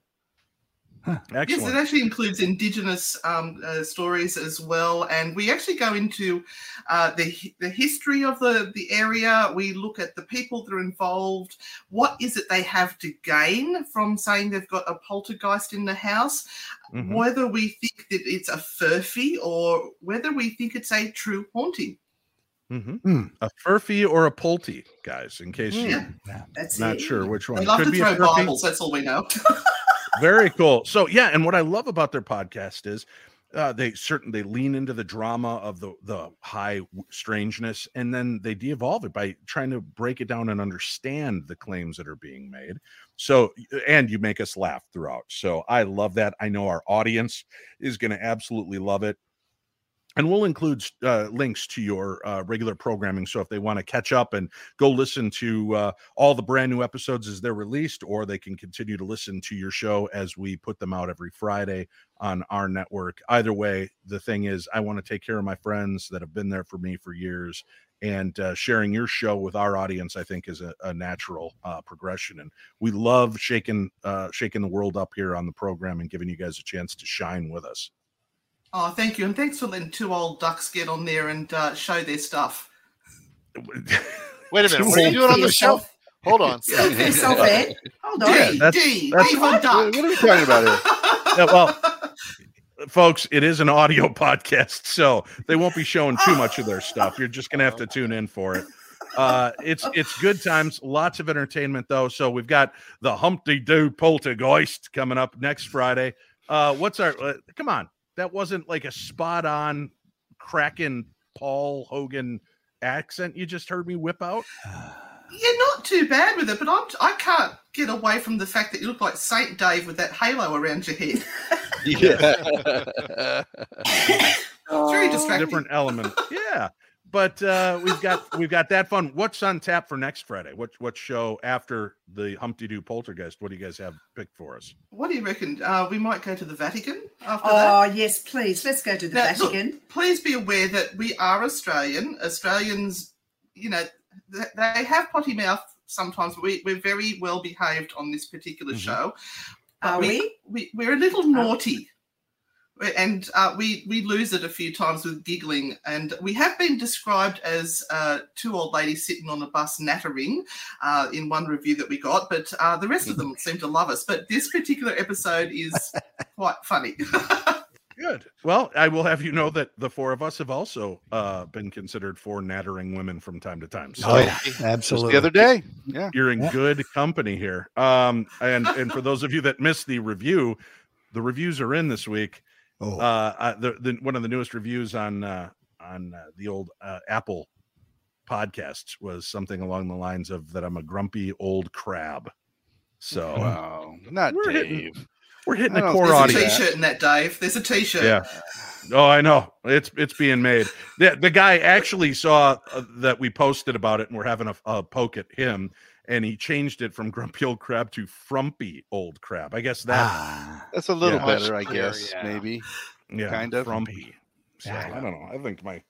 Huh, yes, it actually includes Indigenous um, uh, stories as well. And we actually go into uh, the the history of the, the area. We look at the people that are involved. What is it they have to gain from saying they've got a poltergeist in the house? Mm-hmm. Whether we think that it's a furphy or whether we think it's a true haunting. Mm-hmm. Mm. A furphy or a polty, guys, in case yeah. you're that's not it. sure which one. They love Could to be throw Bibles, that's all we know. Very cool. So, yeah, and what I love about their podcast is uh, they certainly lean into the drama of the, the high strangeness, and then they de-evolve it by trying to break it down and understand the claims that are being made. So, and you make us laugh throughout. So I love that. I know our audience is going to absolutely love it. And we'll include uh, links to your uh, regular programming. So if they want to catch up and go listen to uh, all the brand new episodes as they're released, or they can continue to listen to your show as we put them out every Friday on our network. Either way, the thing is, I want to take care of my friends that have been there for me for years. And uh, sharing your show with our audience, I think, is a, a natural uh, progression. And we love shaking, uh, shaking the world up here on the program and giving you guys a chance to shine with us. Oh, thank you. And thanks for letting two old ducks get on there and uh, show their stuff. Wait a minute. What are you doing on the show? Hold on. Hold on. Hold on. Yeah, that's, D, that's, that's, what, duck. what are we talking about here? Yeah, well, folks, it is an audio podcast, so they won't be showing too much of their stuff. You're just going to have to tune in for it. Uh, it's it's good times, lots of entertainment though. So we've got the Humpty Doo Poltergeist coming up next Friday. Uh, what's our? Uh, come on, that wasn't like a spot on cracking Paul Hogan accent you just heard me whip out. Yeah, not too bad with it, but I'm, I can't get away from the fact that you look like Saint Dave with that halo around your head. Yeah. It's very distracting. Different element. Yeah. But uh, we've got we've got that fun. What's on tap for next Friday? What what show after the Humpty Doo Poltergeist? What do you guys have picked for us? What do you reckon? Uh, we might go to the Vatican after oh, that. Oh yes, please. Let's go to the now, Vatican. Look, please be aware that we are Australian. Australians, you know, they, they have potty mouth sometimes, but we, we're very well behaved on this particular mm-hmm. show. But are we, we? We're a little naughty. And uh, we, we lose it a few times with giggling. And we have been described as uh, two old ladies sitting on a bus nattering uh, in one review that we got. But uh, the rest of them seem to love us. But this particular episode is quite funny. Good. Well, I will have you know that the four of us have also uh, been considered for nattering women from time to time. So oh, yeah. Absolutely. Just the other day. Yeah. You're in yeah. good company here. Um, and, and for those of you that missed the review, the reviews are in this week. Oh, uh, the, the one of the newest reviews on uh, on uh, the old uh, Apple podcasts was something along the lines of that I'm a grumpy old crab. So wow. not we're Dave. Hitting, we're hitting the core there's audience. There's a t-shirt in that, Dave. There's a t-shirt. Yeah. Oh, I know. It's it's being made. The, the guy actually saw uh, that we posted about it, and we're having a, a poke at him. And he changed it from grumpy old crab to frumpy old crab. I guess that ah, that's a little yeah, better, I guess, yeah. maybe. Yeah, kind of frumpy. So, yeah. I don't know. I think my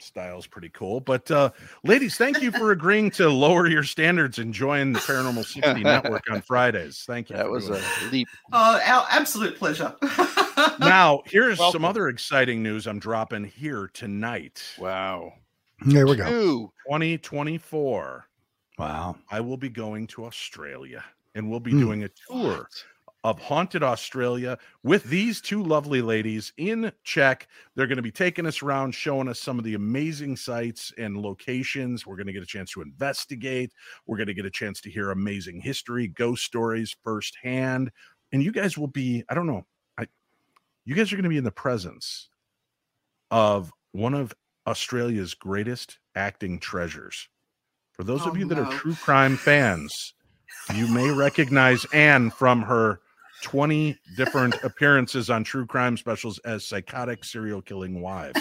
style's pretty cool. But uh, ladies, thank you for agreeing to lower your standards and join the Paranormal sixty Network on Fridays. Thank you. That was a leap. Uh, our absolute pleasure. Now, here's Welcome. some other exciting news I'm dropping here tonight. Wow. There we go. twenty twenty-four Wow. I will be going to Australia, and we'll be mm. doing a tour of Haunted Australia with these two lovely ladies in Czech. They're going to be taking us around, showing us some of the amazing sites and locations. We're going to get a chance to investigate. We're going to get a chance to hear amazing history, ghost stories firsthand. And you guys will be, I don't know, I, you guys are going to be in the presence of one of Australia's greatest acting treasures. For those oh, of you that no. are true crime fans, you may recognize Anne from her twenty different appearances on true crime specials as psychotic serial killing wives.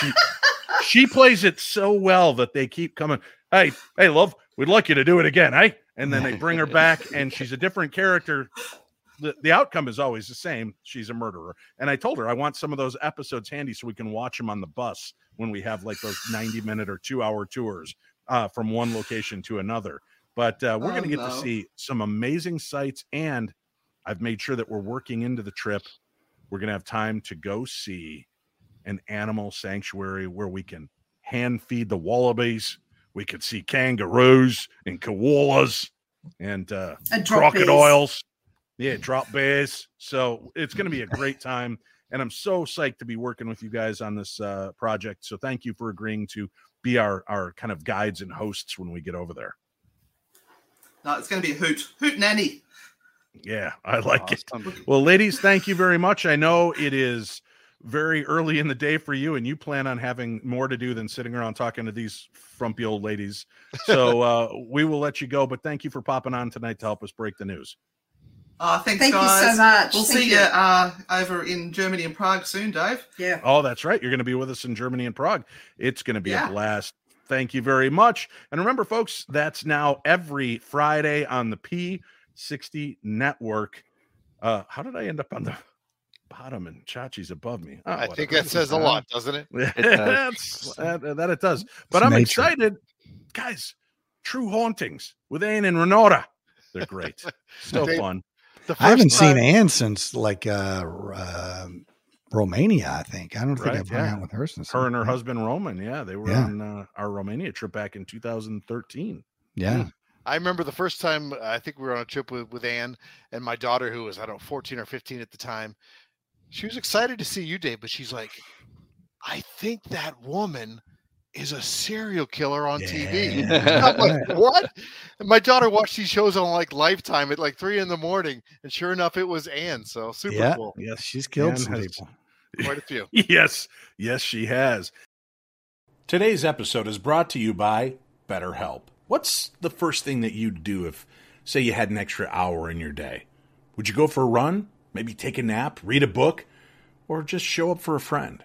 She, she plays it so well that they keep coming. Hey, hey, love, we'd like you to do it again, eh? And then they bring her back, and she's a different character. The, the outcome is always the same. She's a murderer. And I told her I want some of those episodes handy so we can watch them on the bus when we have like those ninety minute or two hour tours. Uh, from one location to another, but uh, we're oh, going to get no. to see some amazing sights, and I've made sure that we're working into the trip. We're going to have time to go see an animal sanctuary where we can hand feed the wallabies. We could see kangaroos and koalas and, uh, and crocodiles. Yeah, drop bears. So it's going to be a great time, and I'm so psyched to be working with you guys on this uh, project. So thank you for agreeing to be our, our kind of guides and hosts when we get over there. No, it's going to be a hoot. Hoot nanny. Yeah, I like awesome. it. Well, ladies, thank you very much. I know it is very early in the day for you, and you plan on having more to do than sitting around talking to these frumpy old ladies. So uh, we will let you go, but thank you for popping on tonight to help us break the news. Oh, thanks, Thank guys. you so much. We'll Thank see you, you uh, over in Germany and Prague soon, Dave. Yeah. Oh, that's right. You're going to be with us in Germany and Prague. It's going to be yeah. a blast. Thank you very much. And remember, folks, that's now every Friday on the P sixty Network. Uh, how did I end up on the bottom and Chachi's above me? Oh, I think that says a lot, doesn't it? it does. that, that it does. But it's I'm nature. excited. Guys, True Hauntings with Anne and Renata. They're great. So Dave- fun. I haven't time. seen Anne since like uh, uh, Romania, I think. I don't think right, I've hung yeah. out with her since. Her and her husband, Roman. Yeah, they were yeah. on uh, our Romania trip back in two thousand thirteen Yeah. yeah. I remember the first time I think we were on a trip with, with Anne and my daughter, who was, I don't know, fourteen or fifteen at the time. She was excited to see you, Dave, but she's like, I think that woman is a serial killer on yeah. T V. I'm like, what? And my daughter watched these shows on like Lifetime at like three in the morning, and sure enough, it was Anne. So super yeah. cool. Yes, she's killed Anne some people. Quite a few. Yes, yes, she has. Today's episode is brought to you by BetterHelp. What's the first thing that you'd do if, say, you had an extra hour in your day? Would you go for a run? Maybe take a nap, read a book, or just show up for a friend?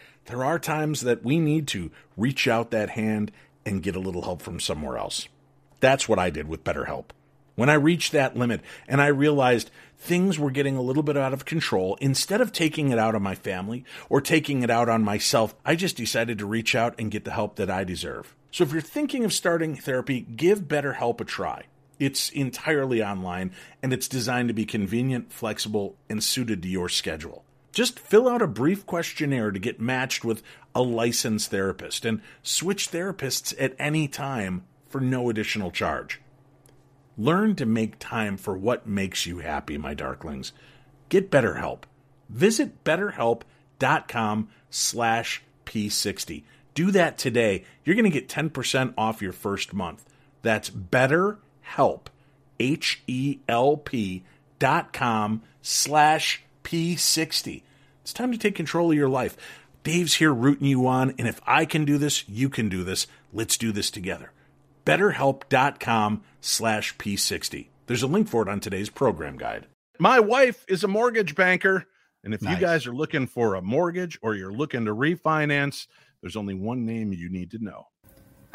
there are times that we need to reach out that hand and get a little help from somewhere else. That's what I did with BetterHelp. When I reached that limit and I realized things were getting a little bit out of control, instead of taking it out on my family or taking it out on myself, I just decided to reach out and get the help that I deserve. So if you're thinking of starting therapy, give BetterHelp a try. It's entirely online, and it's designed to be convenient, flexible, and suited to your schedule. Just fill out a brief questionnaire to get matched with a licensed therapist and switch therapists at any time for no additional charge. Learn to make time for what makes you happy, my darklings. Get BetterHelp. Visit betterhelp.com slash P sixty. Do that today. You're going to get ten percent off your first month. That's BetterHelp, H E L P dot com slash P sixty. It's time to take control of your life. Dave's here rooting you on, and if I can do this, you can do this. Let's do this together. BetterHelp.com slash P60. There's a link for it on today's program guide. My wife is a mortgage banker, and if nice. you guys are looking for a mortgage or you're looking to refinance, there's only one name you need to know.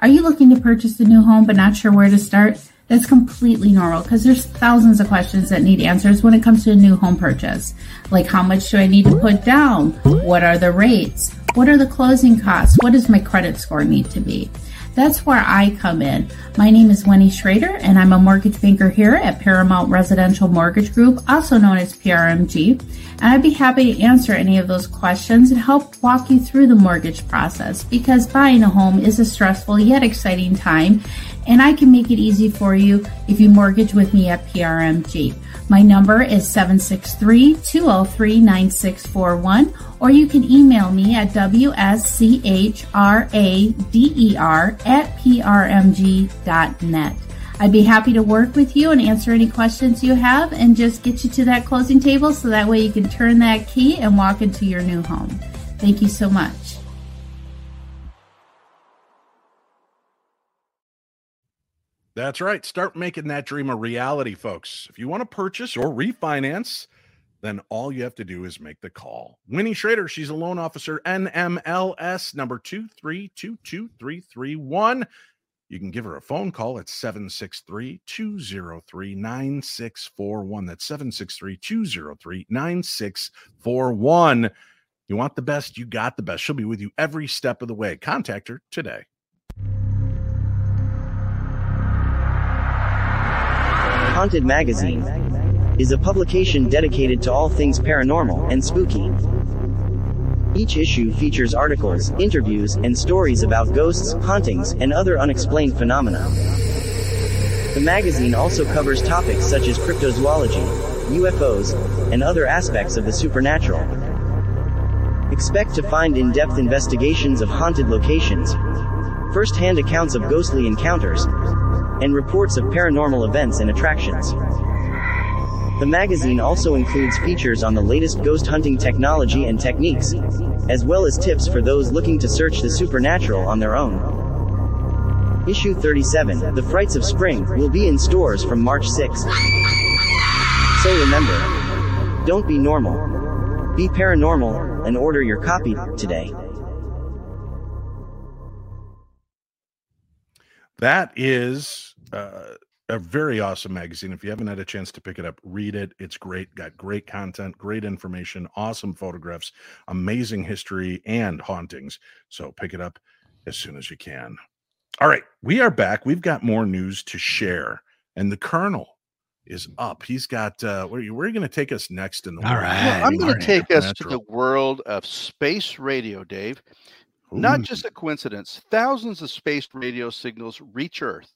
Are you looking to purchase a new home but not sure where to start? That's completely normal because there's thousands of questions that need answers when it comes to a new home purchase. Like, how much do I need to put down? What are the rates? What are the closing costs? What does my credit score need to be? That's where I come in. My name is Winnie Schrader, and I'm a mortgage banker here at Paramount Residential Mortgage Group, also known as P R M G. And I'd be happy to answer any of those questions and help walk you through the mortgage process, because buying a home is a stressful yet exciting time, and I can make it easy for you if you mortgage with me at P R M G. My number is seven six three, two oh three, nine six four one, or you can email me at w s c h r a d e r at p r m g dot net. I'd be happy to work with you and answer any questions you have and just get you to that closing table so that way you can turn that key and walk into your new home. Thank you so much. That's right. Start making that dream a reality, folks. If you want to purchase or refinance, then all you have to do is make the call. Winnie Schrader, she's a loan officer, N M L S number two three two two three three one. You can give her a phone call at seven six three, two oh three, nine six four one. That's seven six three, two oh three, nine six four one. You want the best, you got the best. She'll be with you every step of the way. Contact her today. Haunted Magazine is a publication dedicated to all things paranormal and spooky. Each issue features articles, interviews, and stories about ghosts, hauntings, and other unexplained phenomena. The magazine also covers topics such as cryptozoology, U F Os, and other aspects of the supernatural. Expect to find in-depth investigations of haunted locations, first-hand accounts of ghostly encounters, and reports of paranormal events and attractions. The magazine also includes features on the latest ghost hunting technology and techniques, as well as tips for those looking to search the supernatural on their own. Issue thirty-seven, The Frights of Spring, will be in stores from March sixth. So remember, don't be normal, be paranormal, and order your copy today. That is uh, a very awesome magazine. If you haven't had a chance to pick it up, read it. It's great. Got great content, great information, awesome photographs, amazing history, and hauntings. So pick it up as soon as you can. All right, we are back. We've got more news to share, and the Colonel is up. He's got. Uh, where are you? Where are you going to take us next in the world? All right, well, I'm going to take us to the world of space radio, Dave. Ooh. Not just a coincidence. Thousands of space radio signals reach Earth.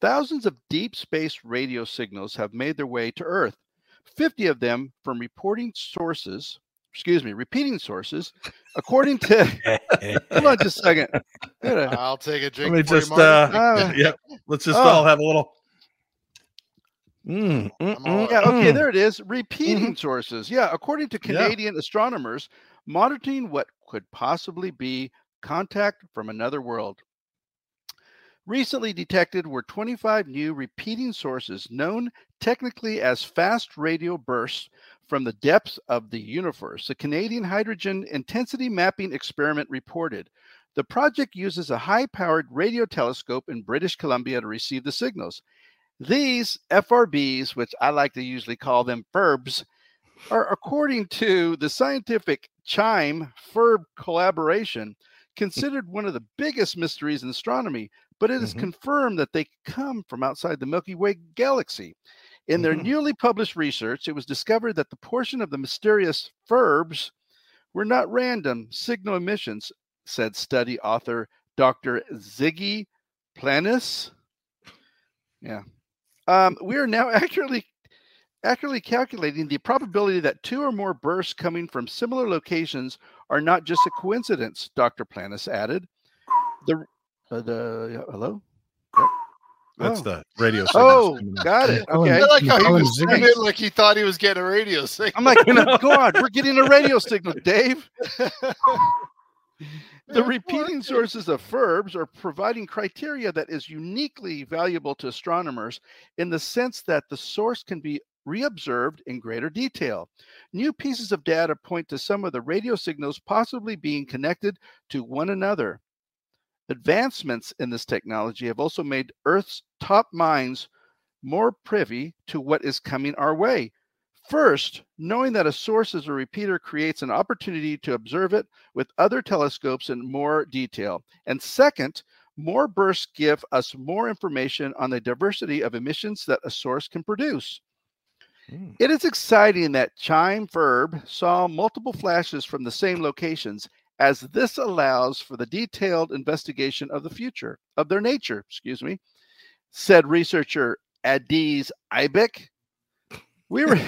Thousands of deep space radio signals have made their way to Earth. fifty of them from reporting sources. Excuse me, repeating sources, according to. Hold on just a second. Gotta, I'll take a drink. Let me just. You, uh, uh, yeah, let's just oh. all have a little. Mm, mm, mm, yeah. Okay, mm. there it is. Repeating mm. sources. Yeah, according to Canadian yeah. astronomers, monitoring what could possibly be contact from another world. Recently detected were twenty-five new repeating sources, known technically as fast radio bursts, from the depths of the universe. The Canadian Hydrogen Intensity Mapping Experiment reported. The project uses a high-powered radio telescope in British Columbia to receive the signals. These F R Bs, which I like to usually call them F R Bs, are, according to the scientific CHIME F R B collaboration, considered one of the biggest mysteries in astronomy. But it is mm-hmm. confirmed that they come from outside the Milky Way galaxy. In their mm-hmm. newly published research, it was discovered that the portion of the mysterious F R Bs were not random signal emissions, said study author Doctor Ziggy Planis. Yeah. Um, we are now accurately, accurately calculating the probability that two or more bursts coming from similar locations are not just a coincidence, Doctor Planis added. The... Uh, the uh, hello, yep. That's oh. the radio signal. Oh, got it. Okay, I like how he was doing it like he thought he was getting a radio signal. I'm like, oh, God, we're getting a radio signal, Dave. The repeating sources of F R Bs are providing criteria that is uniquely valuable to astronomers in the sense that the source can be reobserved in greater detail. New pieces of data point to some of the radio signals possibly being connected to one another. Advancements in this technology have also made Earth's top minds more privy to what is coming our way. First, knowing that a source is a repeater creates an opportunity to observe it with other telescopes in more detail. And second, more bursts give us more information on the diversity of emissions that a source can produce. Mm. It is exciting that CHIME F R B saw multiple flashes from the same locations, as this allows for the detailed investigation of the future, of their nature, excuse me, said researcher Adiz Ibek. We were,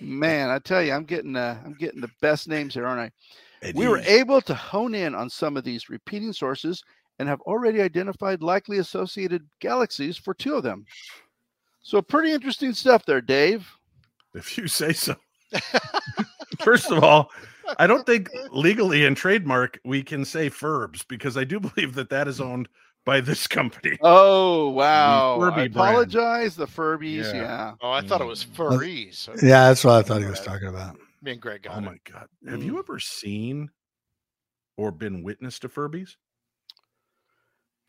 man, I tell you, I'm getting, uh, I'm getting the best names here, aren't I? Adiz. We were able to hone in on some of these repeating sources and have already identified likely associated galaxies for two of them. So pretty interesting stuff there, Dave. If you say so. First of all, I don't think legally in trademark we can say F R Bs, because I do believe that that is owned by this company. Oh, wow. The I apologize. Brand. The Furbies. Yeah. yeah. Oh, I mm. thought it was furries. Yeah, that's what I thought he was talking about. Me and Greg got Oh, it. my God. Have mm. you ever seen or been witness to Furbies?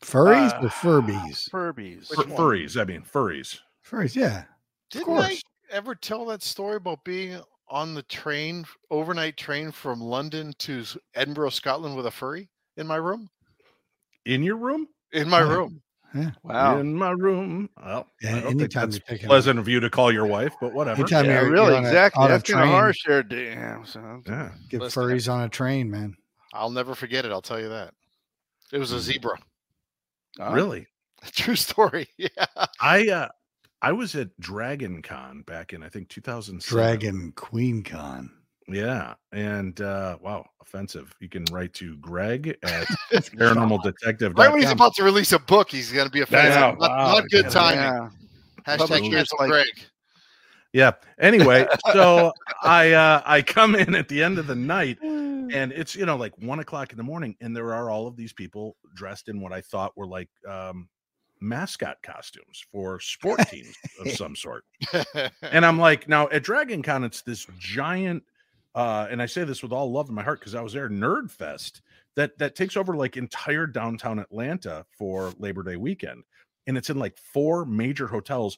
Furries uh, or Furbies? Furbies. F- furries. I mean, furries. Furries, yeah. Didn't I ever tell that story about being on the train, overnight train from London to Edinburgh, Scotland, with a furry in my room? In your room? In my yeah. room. Yeah. Wow. In my room. Well, yeah, I don't think that's a pleasant of you to call your wife, but whatever. Anytime yeah, you're really, on exactly. A, on that's kind of harsh there. Damn. So yeah. Get Listen, furries on a train, man. I'll never forget it. I'll tell you that. It was a zebra. Oh. Really? True story. Yeah. I, uh, I was at Dragon Con back in, I think, two thousand seven. Dragon Queen Con. Yeah. And, uh, wow, offensive. You can write to Greg at paranormal detective dot com. Right when he's about to release a book, he's going to be offensive. Yeah, wow. Not, not good yeah. timing. Yeah. Hashtag cancel like... Greg. Yeah. Anyway, so I, uh, I come in at the end of the night, and it's, you know, like one o'clock in the morning, and there are all of these people dressed in what I thought were like um, – mascot costumes for sport teams of some sort. And I'm like, now at Dragon Con, it's this giant, uh, and I say this with all love in my heart because I was there, Nerd Fest, that, that takes over like entire downtown Atlanta for Labor Day weekend. And it's in like four major hotels.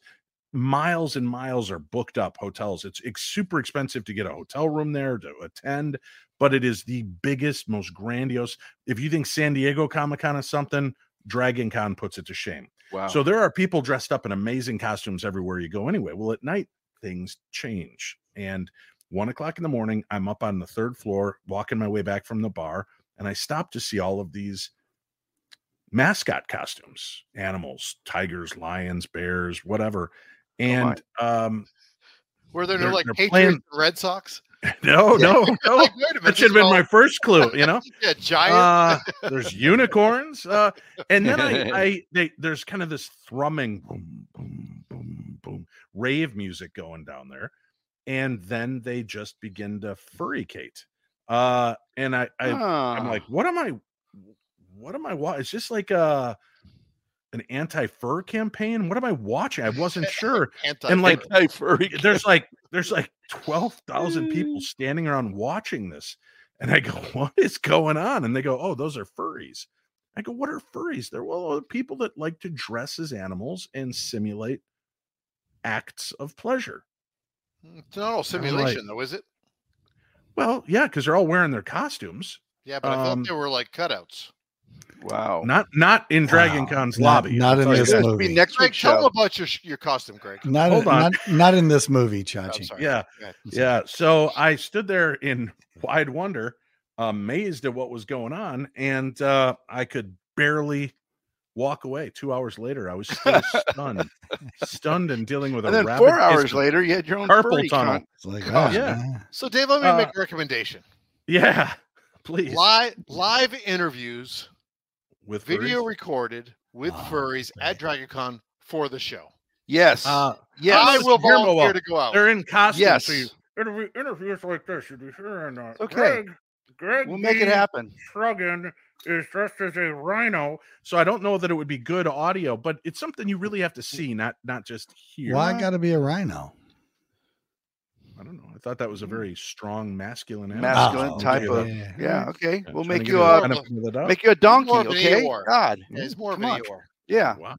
Miles and miles are booked up hotels. It's, it's super expensive to get a hotel room there to attend, but it is the biggest, most grandiose. If you think San Diego Comic Con is something, Dragon Con puts it to shame. Wow. So there are people dressed up in amazing costumes everywhere you go anyway. Well, at night, things change. And one o'clock in the morning, I'm up on the third floor, walking my way back from the bar, and I stop to see all of these mascot costumes, animals, tigers, lions, bears, whatever. And oh um, were there no like Patriots playing... and Red Sox? No, yeah. no, no. Like, wait a minute, that should have been all... my first clue, you know? Yeah, giant. Uh, there's unicorns. Uh, and then I, I they, there's kind of this thrumming, boom, boom, boom, boom, rave music going down there. And then they just begin to furricate. Uh, and I, I huh. I'm like, what am I, what am I watching? It's just like a, an anti-fur campaign. What am I watching? I wasn't sure. Anti- and like, anti-furry there's like, there's like twelve thousand people standing around watching this. And I go, what is going on? And they go, oh, those are furries. I go, what are furries? They're well, people that like to dress as animals and simulate acts of pleasure. It's not all simulation, like, though, is it? Well, yeah, because they're all wearing their costumes. Yeah, but um, I thought they were like cutouts. Wow. Not not in Dragon wow. Con's not, lobby. Not in this movie. Be next Greg, week tell show. about your, your costume, Greg. Not, Hold in, on. not, not in this movie, Chachi. Oh, yeah, yeah. So I stood there in wide wonder, amazed at what was going on, and uh, I could barely walk away. Two hours later, I was still stunned, stunned and dealing with and a then rabid four hours later, you had your own carpal tunnel. It's like, oh, yeah. Man. So, Dave, let me uh, make a recommendation. Yeah, please. Live, live interviews with video furries? recorded with oh, furries man. at Dragon Con for the show. Yes. Uh, yes. I will volunteer to go out. They're in costume. Yes. So you interview, interviews like this. You'd be sure and not. Okay. Greg, Greg we'll make it happen. Shrugging. Is dressed as a rhino, so I don't know that it would be good audio, but it's something you really have to see, not not just hear. Why well, gotta be a rhino? I don't know. I thought that was a very strong masculine, animal. masculine oh, type okay. of. Yeah, yeah okay. Yeah, we'll make you a, kind of make you a donkey. More okay. Or. God, it's more of Yeah. Wow. Wow.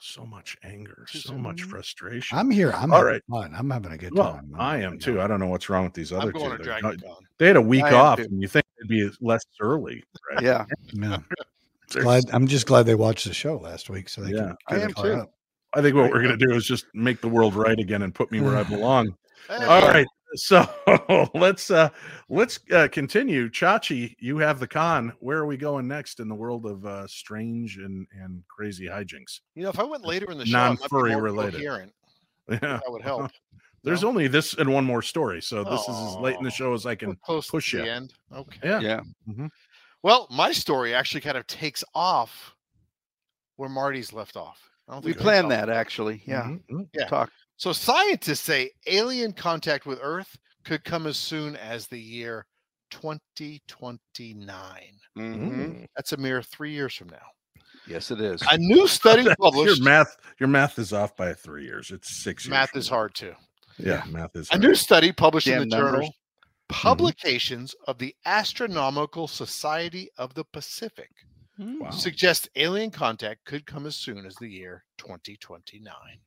So much anger. So much frustration. I'm here. I'm all right. Fun. I'm having a good well, time. I'm I am too. Know. I don't know what's wrong with these other I'm going two. To not, they had a week I off, and you think. Be less early, right? Yeah. yeah. Glad, I'm just glad they watched the show last week. So they yeah, can I am too. Up. I think what right. we're going to do is just make the world right again and put me where I belong. Hey. All right. So let's uh, let's uh, continue. Chachi, you have the con. Where are we going next in the world of uh, strange and, and crazy hijinks? You know, if I went later in the show, non-furry related. Coherent, yeah. That would help. There's no? only this and one more story, so this oh, is as late in the show as I can post push to the you. End. Okay. Yeah. yeah. Mm-hmm. Well, my story actually kind of takes off where Marty's left off. I don't think we planned that actually. Yeah. Mm-hmm. yeah. Talk. So scientists say alien contact with Earth could come as soon as the year twenty twenty-nine. Mm-hmm. That's a mere three years from now. Yes, it is. A new study published. Your math, your math is off by three years. It's six years. Math is now. hard too. Yeah, yeah, math is a hard. new study published Damn in the numbers. journal Publications mm-hmm. of the Astronomical Society of the Pacific wow. suggests alien contact could come as soon as the year twenty twenty-nine.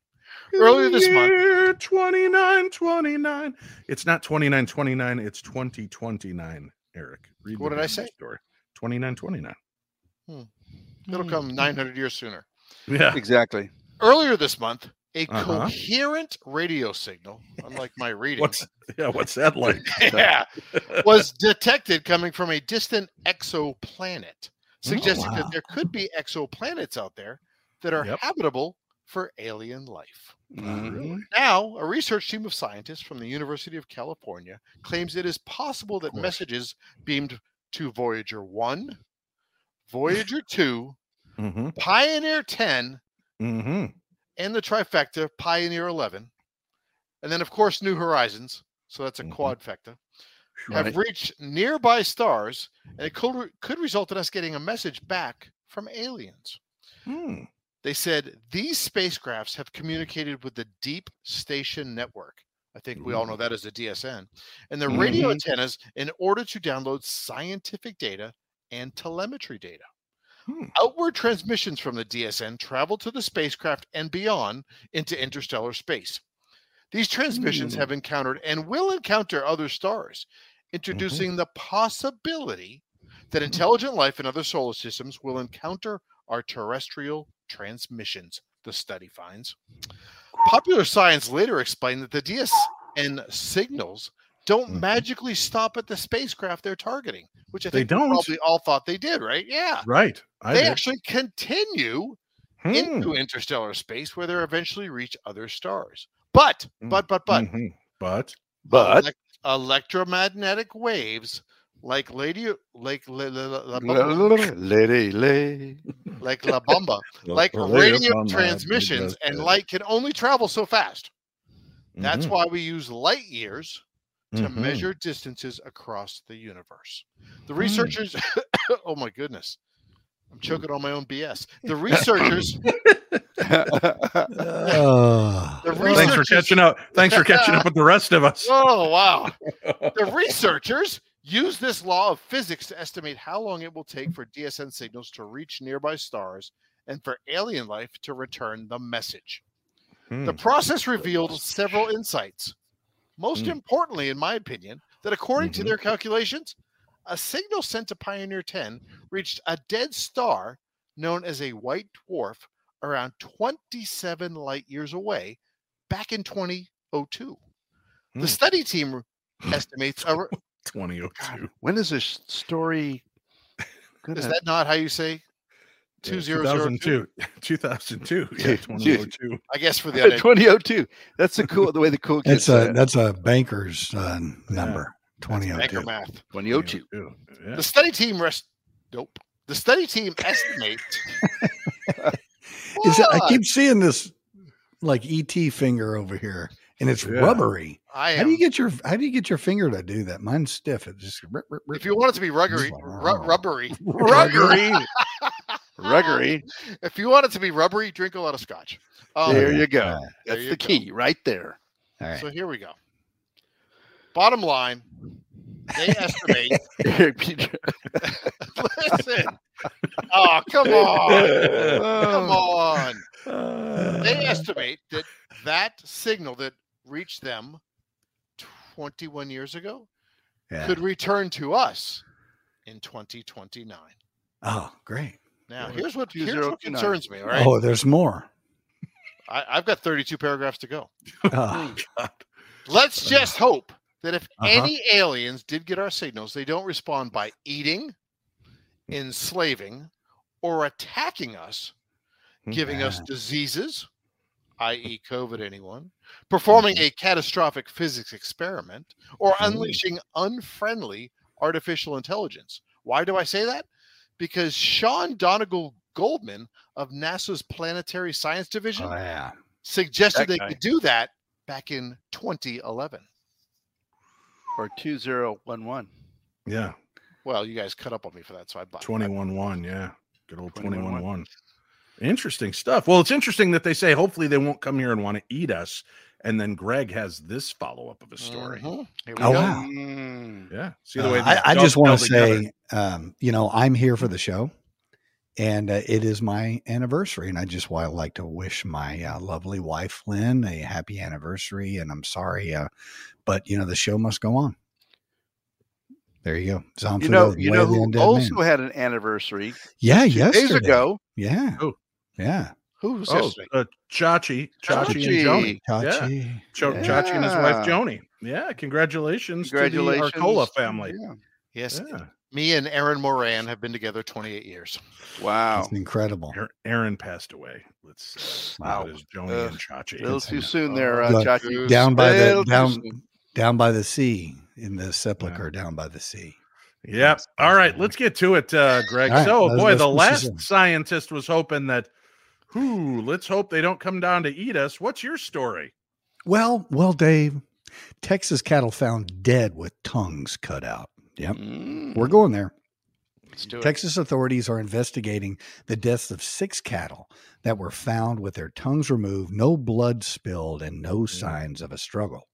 Earlier this year month, twenty-nine twenty-nine. It's not twenty-nine twenty-nine. It's twenty twenty-nine. Eric, read what did I say? Story. twenty-nine twenty-nine. Hmm. It'll come mm-hmm. nine hundred years sooner. Yeah, exactly. Earlier this month. A uh-huh. coherent radio signal, unlike my reading. What's, yeah, what's that like? yeah, was detected coming from a distant exoplanet, suggesting oh, wow. that there could be exoplanets out there that are yep. habitable for alien life. Mm-hmm. Now, a research team of scientists from the University of California claims it is possible that messages beamed to Voyager one, Voyager two, mm-hmm. Pioneer ten, mm-hmm. and the trifecta, Pioneer eleven, and then, of course, New Horizons, so that's a mm-hmm. quadfecta, right. have reached nearby stars, and it could, could result in us getting a message back from aliens. Hmm. They said, these spacecrafts have communicated with the Deep Station Network. I think Ooh. we all know that as the D S N. And the mm-hmm. radio antennas in order to download scientific data and telemetry data. Hmm. Outward transmissions from the D S N travel to the spacecraft and beyond into interstellar space. These transmissions mm-hmm. have encountered and will encounter other stars, introducing mm-hmm. the possibility that intelligent life in other solar systems will encounter our terrestrial transmissions, the study finds. Popular science later explained that the D S N signals don't mm-hmm. magically stop at the spacecraft they're targeting, which I think they don't. Probably all thought they did, right? Yeah. Right. I they did. Actually continue hmm. into interstellar space where they'll eventually reach other stars. But, but, but, but. Mm-hmm. But, but. Elect- electromagnetic waves like lady like la, la, la, la bumba, lady lay like la bamba like radio transmissions and light can only travel so fast. That's mm-hmm. why we use light years to mm-hmm. measure distances across the universe. The researchers mm. oh my goodness, I'm choking on my own B S. The researchers uh, the researchers thanks for catching up thanks for catching up with the rest of us. Oh wow. The researchers use this law of physics to estimate how long it will take for D S N signals to reach nearby stars and for alien life to return the message. Hmm. The process revealed several insights. Most hmm. importantly, in my opinion, that according mm-hmm. to their calculations, a signal sent to Pioneer ten reached a dead star known as a white dwarf around twenty-seven light years away back in twenty oh two. Hmm. The study team estimates... a re- twenty oh two. When is this story? Gonna... Is that not how you say? Yeah, two thousand two. two thousand two. Yeah, twenty oh two. I guess for the other twenty oh two. That's the cool the way the cool kids. That's a that's a banker's uh, number. Yeah. twenty oh two. Banker math. twenty oh two. twenty oh two. Yeah. The study team rest. Nope. The study team estimates. Is it, I keep seeing this like E T finger over here. And it's yeah. rubbery. I how do you get your How do you get your finger to do that? Mine's stiff. It just rip, rip, rip. If you want it to be ruggery, ru- rubbery, rubbery, rubbery. If you want it to be rubbery, drink a lot of scotch. Um, there you go. Right. That's you the go. Key right there. All right. So here we go. Bottom line, they estimate. Listen. Oh come on! Come on! Uh, they estimate that that signal that reached them twenty-one years ago yeah. could return to us in twenty twenty-nine. Oh, great. Now, well, here's what, here's what concerns me. All right? Oh, there's more. I, I've got thirty-two paragraphs to go. Oh, God. Let's just hope that if uh-huh. any aliens did get our signals, they don't respond by eating, enslaving, or attacking us, giving yeah. us diseases, that is. COVID, anyone, performing a catastrophic physics experiment, or unleashing unfriendly artificial intelligence. Why do I say that? Because Sean Donegal Goldman of NASA's Planetary Science Division oh, yeah. suggested that they guy. could do that back in twenty eleven. Or two thousand eleven. Yeah. Well, you guys cut up on me for that, so I bought twenty-one one, yeah. Good old twenty-one one. Interesting stuff. Well, it's interesting that they say hopefully they won't come here and want to eat us. And then Greg has this follow-up of a story. Mm-hmm. Here we oh, go. Wow. Mm. Yeah. See the way uh, I, I just want to say, um, you know, I'm here for the show and uh, it is my anniversary. And I just want to like to wish my uh, lovely wife, Lynn, a happy anniversary. And I'm sorry, uh, but, you know, the show must go on. There you go. Zonfilo, you know, you know who also man. had an anniversary. Yeah, yesterday. Days ago. Yeah. Oh. Yeah. Who was oh, uh, Chachi, Chachi, Chachi and Joni. Chachi. Yeah. Ch- yeah. Chachi and his wife Joni. Yeah, congratulations, congratulations. to the Arcola family. Yeah. Yes. Yeah. Me and Aaron Moran have been together twenty-eight years. Wow. That's incredible. Aaron passed away. Let's uh, wow. Is Joni uh, and Chachi. A little too soon there, uh, Chachi. Down by the down, down by the sea in the sepulcher yeah. down by the sea. Yep. All right, let's get to it, uh, Greg. Right. So, boy, the last scientist was hoping that Who? let's hope they don't come down to eat us. What's your story? Well, well, Dave, Texas cattle found dead with tongues cut out. Yep. Mm. We're going there. Let's do it. Texas authorities are investigating the deaths of six cattle that were found with their tongues removed, no blood spilled, and no mm. signs of a struggle.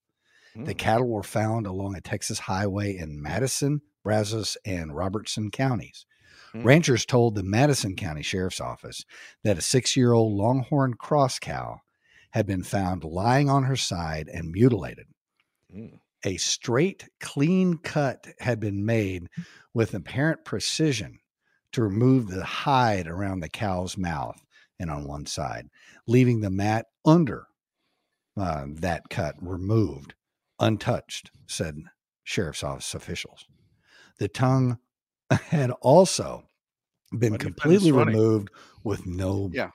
Mm. The cattle were found along a Texas highway in Madison, Brazos, and Robertson counties. Mm-hmm. Ranchers told the Madison County Sheriff's Office that a six-year-old longhorn cross cow had been found lying on her side and mutilated. Mm. a straight, clean cut had been made with apparent precision to remove the hide around the cow's mouth and on one side, leaving the mat under uh, that cut removed, untouched, said sheriff's office officials. The tongue had also been funny, completely removed with no. Yeah.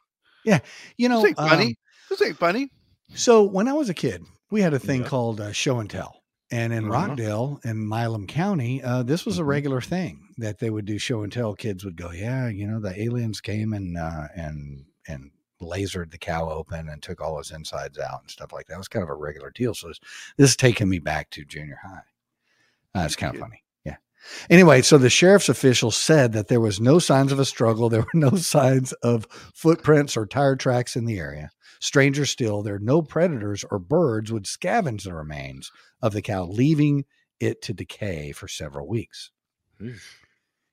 Yeah. You know, this ain't funny. Um, this ain't funny. So when I was a kid, we had a thing yeah. called uh, show and tell. And in mm-hmm. Rockdale and Milam County, uh, this was mm-hmm. a regular thing that they would do show and tell. Kids would go, yeah, you know, the aliens came and, uh, and, and lasered the cow open and took all his insides out and stuff like that. It was kind of a regular deal. So this, this is taking me back to junior high. Uh, it's kind of funny. Yeah. Anyway, so the sheriff's officials said that there was no signs of a struggle. There were no signs of footprints or tire tracks in the area. Stranger still, there are no predators or birds would scavenge the remains of the cow, leaving it to decay for several weeks. Oof.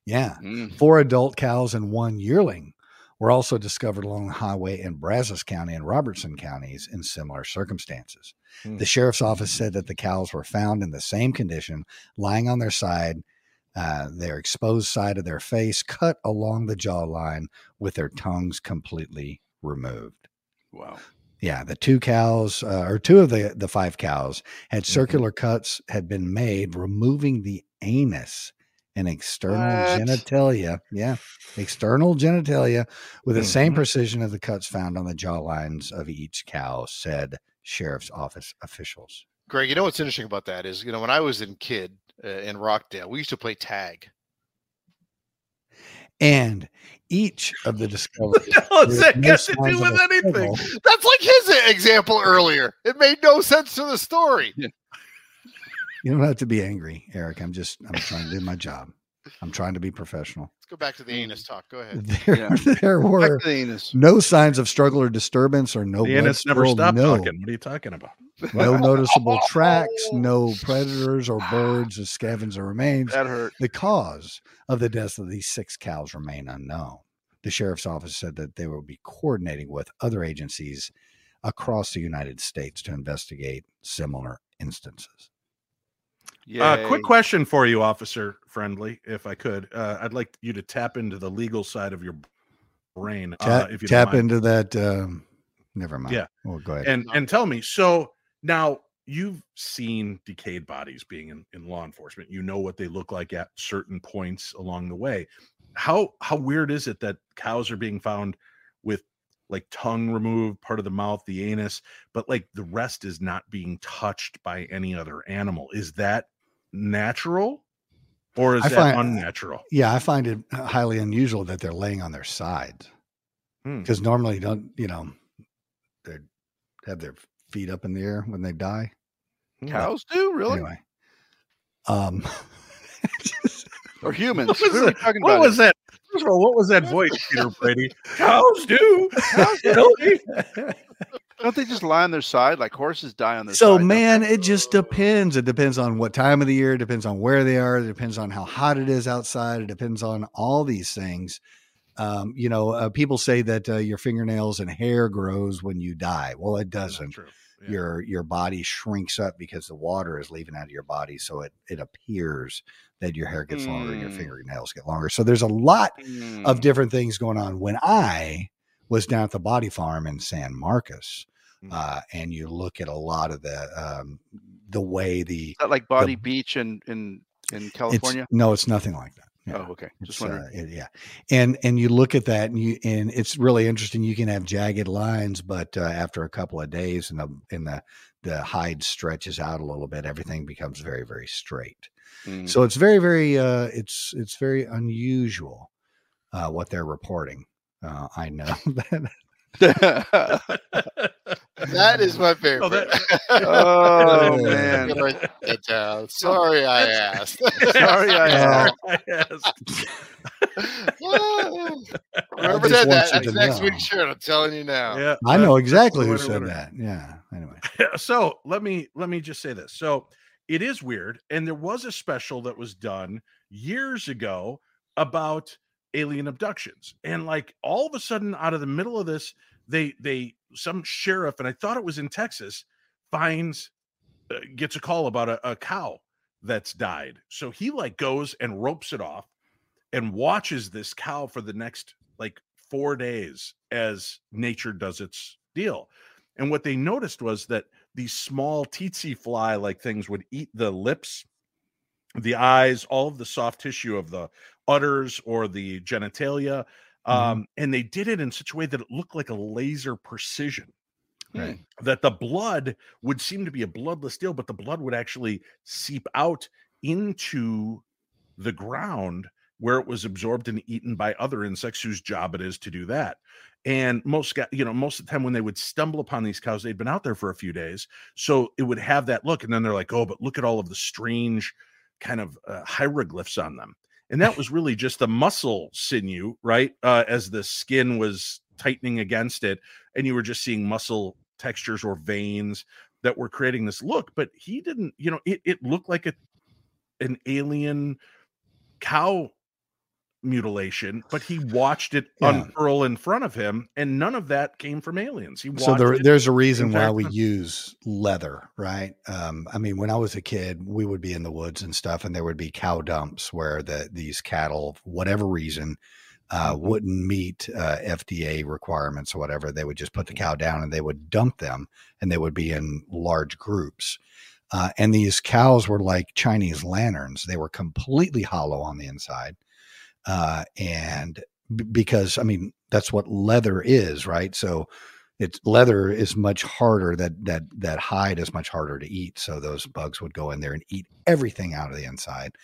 Yeah. Mm. Four adult cows and one yearling were also discovered along the highway in Brazos County and Robertson counties in similar circumstances. Mm. The sheriff's office said that the cows were found in the same condition, lying on their side, uh, their exposed side of their face, cut along the jawline with their tongues completely removed. Wow. Yeah. The two cows uh, or two of the, the five cows had circular mm-hmm. cuts had been made, removing the anus and external what? genitalia. Yeah. External genitalia with mm-hmm. the same precision of the cuts found on the jawlines of each cow, said sheriff's office officials. Greg, you know, what's interesting about that is, you know, when I was in kid uh, in Rockdale, we used to play tag. And each of the discoveries. No, that has to do with anything. Animal. That's like his example earlier. It made no sense to the story. Yeah. You don't have to be angry, Eric. I'm just, I'm trying to do my job. I'm trying to be professional. Let's go back to the anus talk. Go ahead. There, yeah. there were the no signs of struggle or disturbance or no. The anus never stopped no. talking. What are you talking about? No noticeable oh. tracks, no predators or birds or scavenger remains. That hurt. The cause of the deaths of these six cows remain unknown. The sheriff's office said that they will be coordinating with other agencies across the United States to investigate similar instances. Uh, quick question for you, Officer Friendly, if I could. Uh, I'd like you to tap into the legal side of your brain. Tap, uh, if you don't tap mind. into that. Um, never mind. Yeah. Well, go ahead. And, and tell me, so now you've seen decayed bodies being in, in law enforcement. You know what they look like at certain points along the way. How how weird is it that cows are being found with like tongue removed, part of the mouth, the anus, but like the rest is not being touched by any other animal? Is that natural or is I that find, unnatural? Yeah, I find it highly unusual that they're laying on their sides because hmm. normally don't, you know, they have their feet up in the air when they die. Cows but, do really? Anyway, um, just, or humans. What was, really that? What was that? First of all, what was that voice, Peter Brady? Cows do. Cows do. Don't they just lie on their side like horses die on their so, side? So, man, it just depends. It depends on what time of the year. It depends on where they are. It depends on how hot it is outside. It depends on all these things. Um, you know, uh, people say that uh, your fingernails and hair grows when you die. Well, it doesn't. Yeah. Your your body shrinks up because the water is leaving out of your body. So it, it appears that your hair gets longer mm. and your fingernails get longer. So there's a lot mm. of different things going on. When I was down at the body farm in San Marcos, mm. uh, and you look at a lot of the, um, the way the, like Body the, Beach in, in, in California. It's, no, it's nothing like that. Yeah. Oh, okay. Just wondering. Uh, it, yeah. And, and you look at that and you, and it's really interesting. You can have jagged lines, but uh, after a couple of days and the, and the, the hide stretches out a little bit, everything becomes very, very straight. Mm. So it's very, very, uh, it's, it's very unusual, uh, what they're reporting. Uh, I know that. That is my favorite. Oh, that, oh man. It, uh, sorry I asked. Sorry I asked. Whoever said that, that's next week's shirt. I'm telling you now. Yeah, I know exactly who said that. Yeah. Anyway. So let me let me just say this. So it is weird, and there was a special that was done years ago about alien abductions, and like all of a sudden, out of the middle of this, they they some sheriff, and I thought it was in Texas, finds gets a call about a, a cow that's died. So he like goes and ropes it off and watches this cow for the next like four days as nature does its deal. And what they noticed was that these small tsetse fly like things would eat the lips, the eyes, all of the soft tissue of the udders or the genitalia. Mm-hmm. Um, and they did it in such a way that it looked like a laser precision. Right. That the blood would seem to be a bloodless deal, but the blood would actually seep out into the ground where it was absorbed and eaten by other insects whose job it is to do that. And most, you know, most of the time when they would stumble upon these cows, they'd been out there for a few days. So it would have that look. And then they're like, oh, but look at all of the strange kind of uh, hieroglyphs on them. And that was really just the muscle sinew, right? Uh, as the skin was tightening against it. And you were just seeing muscle textures or veins that were creating this look. But he didn't, you know, it, it looked like a, an alien cow mutilation, but he watched it yeah. unfurl in front of him, and none of that came from aliens. He watched so there, there's a reason why we use leather, right? Um, I mean, when I was a kid, we would be in the woods and stuff, and there would be cow dumps where the these cattle, for whatever reason, uh, wouldn't meet uh, F D A requirements or whatever. They would just put the cow down and they would dump them, and they would be in large groups. Uh, and these cows were like Chinese lanterns. They were completely hollow on the inside. Uh, and b- because, I mean, that's what leather is, right? So it's leather is much harder. That, that, that hide is much harder to eat. So those bugs would go in there and eat everything out of the inside.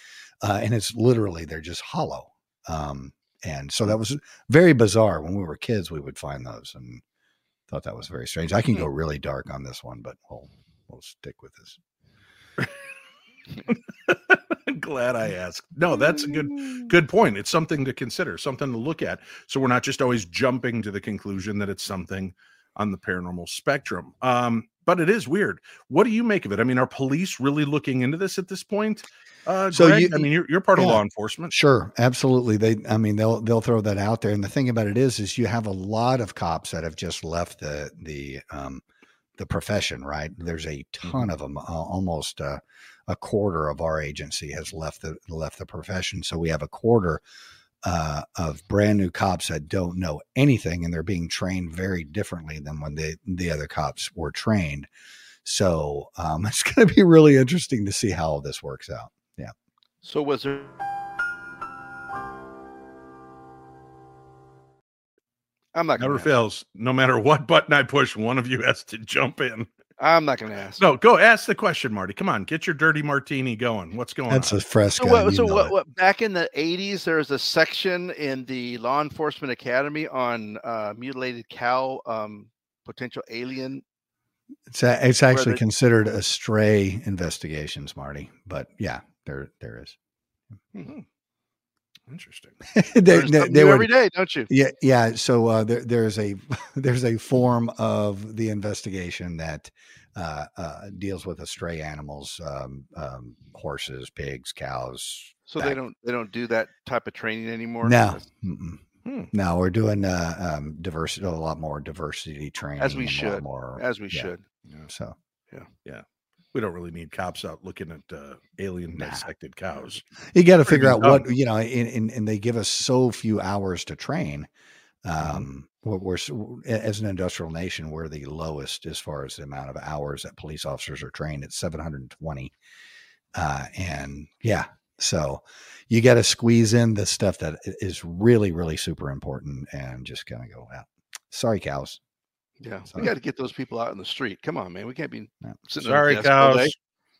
Uh, and it's literally, they're just hollow. Um, and so that was very bizarre. When we were kids, we would find those and thought that was very strange. I can go really dark on this one, but we'll, we'll stick with this. Glad I asked. No, that's a good good point. It's something to consider, something to look at. So we're not just always jumping to the conclusion that it's something on the paranormal spectrum. Um, but it is weird. What do you make of it? I mean, are police really looking into this at this point? Uh, so Greg, you, I mean, you're, you're part yeah, of law enforcement. Sure, absolutely. They, I mean, they'll they'll throw that out there. And the thing about it is, is you have a lot of cops that have just left the the um, the profession. Right? There's a ton of them. Uh, almost. Uh, a quarter of our agency has left the left the profession. So we have a quarter uh, of brand new cops that don't know anything, and they're being trained very differently than when they, the other cops were trained. So um, it's going to be really interesting to see how all this works out. Yeah. So was there... I'm not gonna Never fails. It. No matter what button I push, one of you has to jump in. I'm not going to ask. No, go ask the question, Marty. Come on, get your dirty martini going. What's going That's on? That's a fresco. So, what, so what, what, back in the eighties, there was a section in the Law Enforcement Academy on uh, mutilated cow, um, potential alien. It's a, it's actually they, considered a stray investigations, Marty. But yeah, there there is. Mm-hmm. Interesting. they, they, they were, every day, don't you? Yeah, yeah. So uh, there, there's a there's a form of the investigation that uh, uh, deals with stray animals, um, um, horses, pigs, cows. So that. they don't they don't do that type of training anymore. No, hmm. no, we're doing uh, um, diversity a lot more diversity training as we should, more, as we yeah. should. Yeah. So yeah, yeah. We don't really need cops out looking at uh, alien dissected nah. cows. You got to figure out what, you know, and, and they give us so few hours to train. Um, mm-hmm. we're, we're, as an industrial nation, we're the lowest as far as the amount of hours that police officers are trained. It's seven hundred twenty. Uh, and yeah, so you got to squeeze in the stuff that is really, really super important and just kind of go out. Sorry, cows. Yeah, so, we got to get those people out in the street. Come on, man. We can't be yeah. sitting Sorry, cows.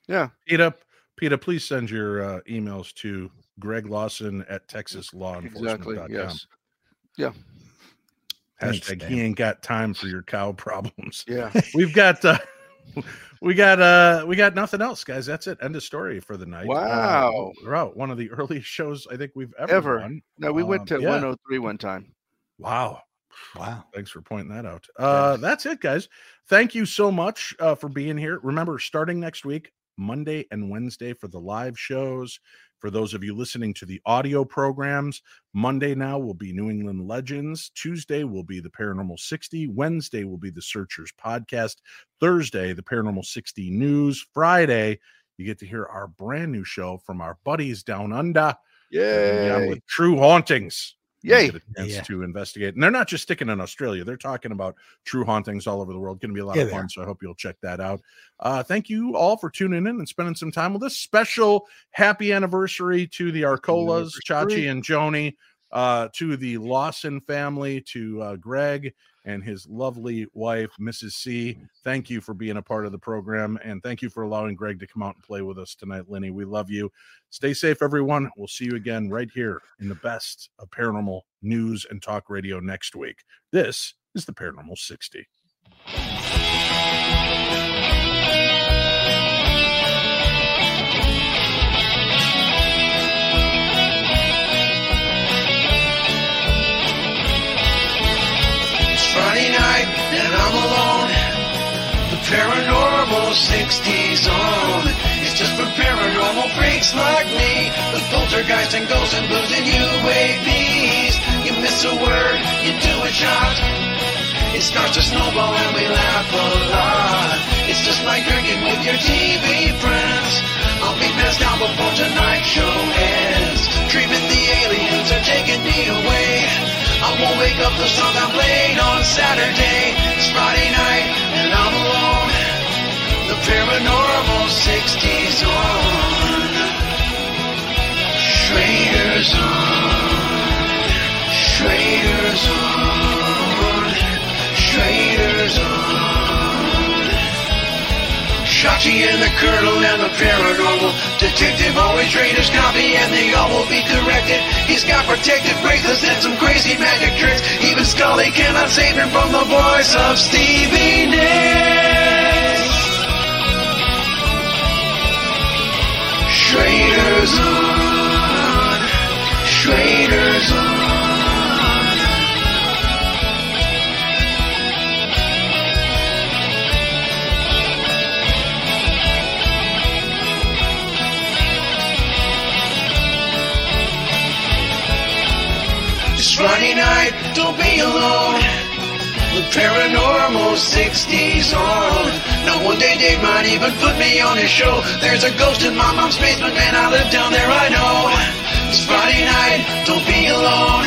Yeah. Peta, Peta, please send your uh, emails to Greg Lawson at Texas Law Enforcement dot com. Exactly, yes. Yeah. Thanks, Hashtag man. He ain't got time for your cow problems. Yeah. We've got... Uh, we got uh we got nothing else, guys. That's it. End of story for the night. Wow. Uh, wow. One of the earliest shows I think we've ever, ever. done. No, we um, went to yeah. one oh three one time. Wow. Wow. Thanks for pointing that out. Uh, that's it, guys. Thank you so much uh, for being here. Remember, starting next week, Monday and Wednesday for the live shows. For those of you listening to the audio programs, Monday now will be New England Legends. Tuesday will be the Paranormal sixty. Wednesday will be the Searchers podcast. Thursday, the Paranormal sixty news. Friday, you get to hear our brand new show from our buddies down under. Yeah, with True Hauntings. Yay. Get a chance yeah. to investigate. And they're not just sticking in Australia. They're talking about true hauntings all over the world. Going to be a lot yeah, of fun, so I hope you'll check that out. Uh, thank you all for tuning in and spending some time with us. Special happy anniversary to the Arcolas, Chachi and Joni, uh, to the Lawson family, to uh, Greg and his lovely wife, Missus C. Thank you for being a part of the program, and thank you for allowing Greg to come out and play with us tonight, Lenny. We love you. Stay safe, everyone. We'll see you again right here in the best of paranormal news and talk radio next week. This is the Paranormal sixty. Friday night, and I'm alone. The Paranormal sixties on. It's just for paranormal freaks like me. The poltergeist and ghosts and blues and U A Vs. You miss a word, you do a shot. It starts to snowball and we laugh a lot. It's just like drinking with your T V friends. I'll be passed out before tonight's show ends. Dreaming the aliens are taking me away. I won't wake up the song I played on Saturday. It's Friday night and I'm alone. The Paranormal sixties on. Schrader's on. Schrader's on. Schrader's on. Chachi and the Colonel and the Paranormal Detective, always Raiders copy, and they all will be corrected. He's got protective bracelets and some crazy magic tricks. Even Scully cannot save him from the voice of Stevie Nicks. Schrader's on. Schrader's on. Friday night, don't be alone. The Paranormal sixties on. Now one day Dave might even put me on his show. There's a ghost in my mom's basement, man, I live down there, I know. It's Friday night, don't be alone.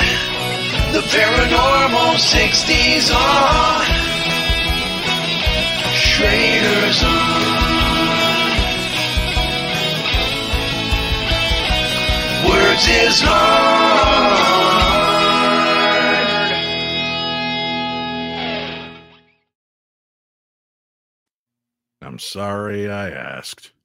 The Paranormal sixties on. Schrader's on. Words is hard. I'm sorry I asked.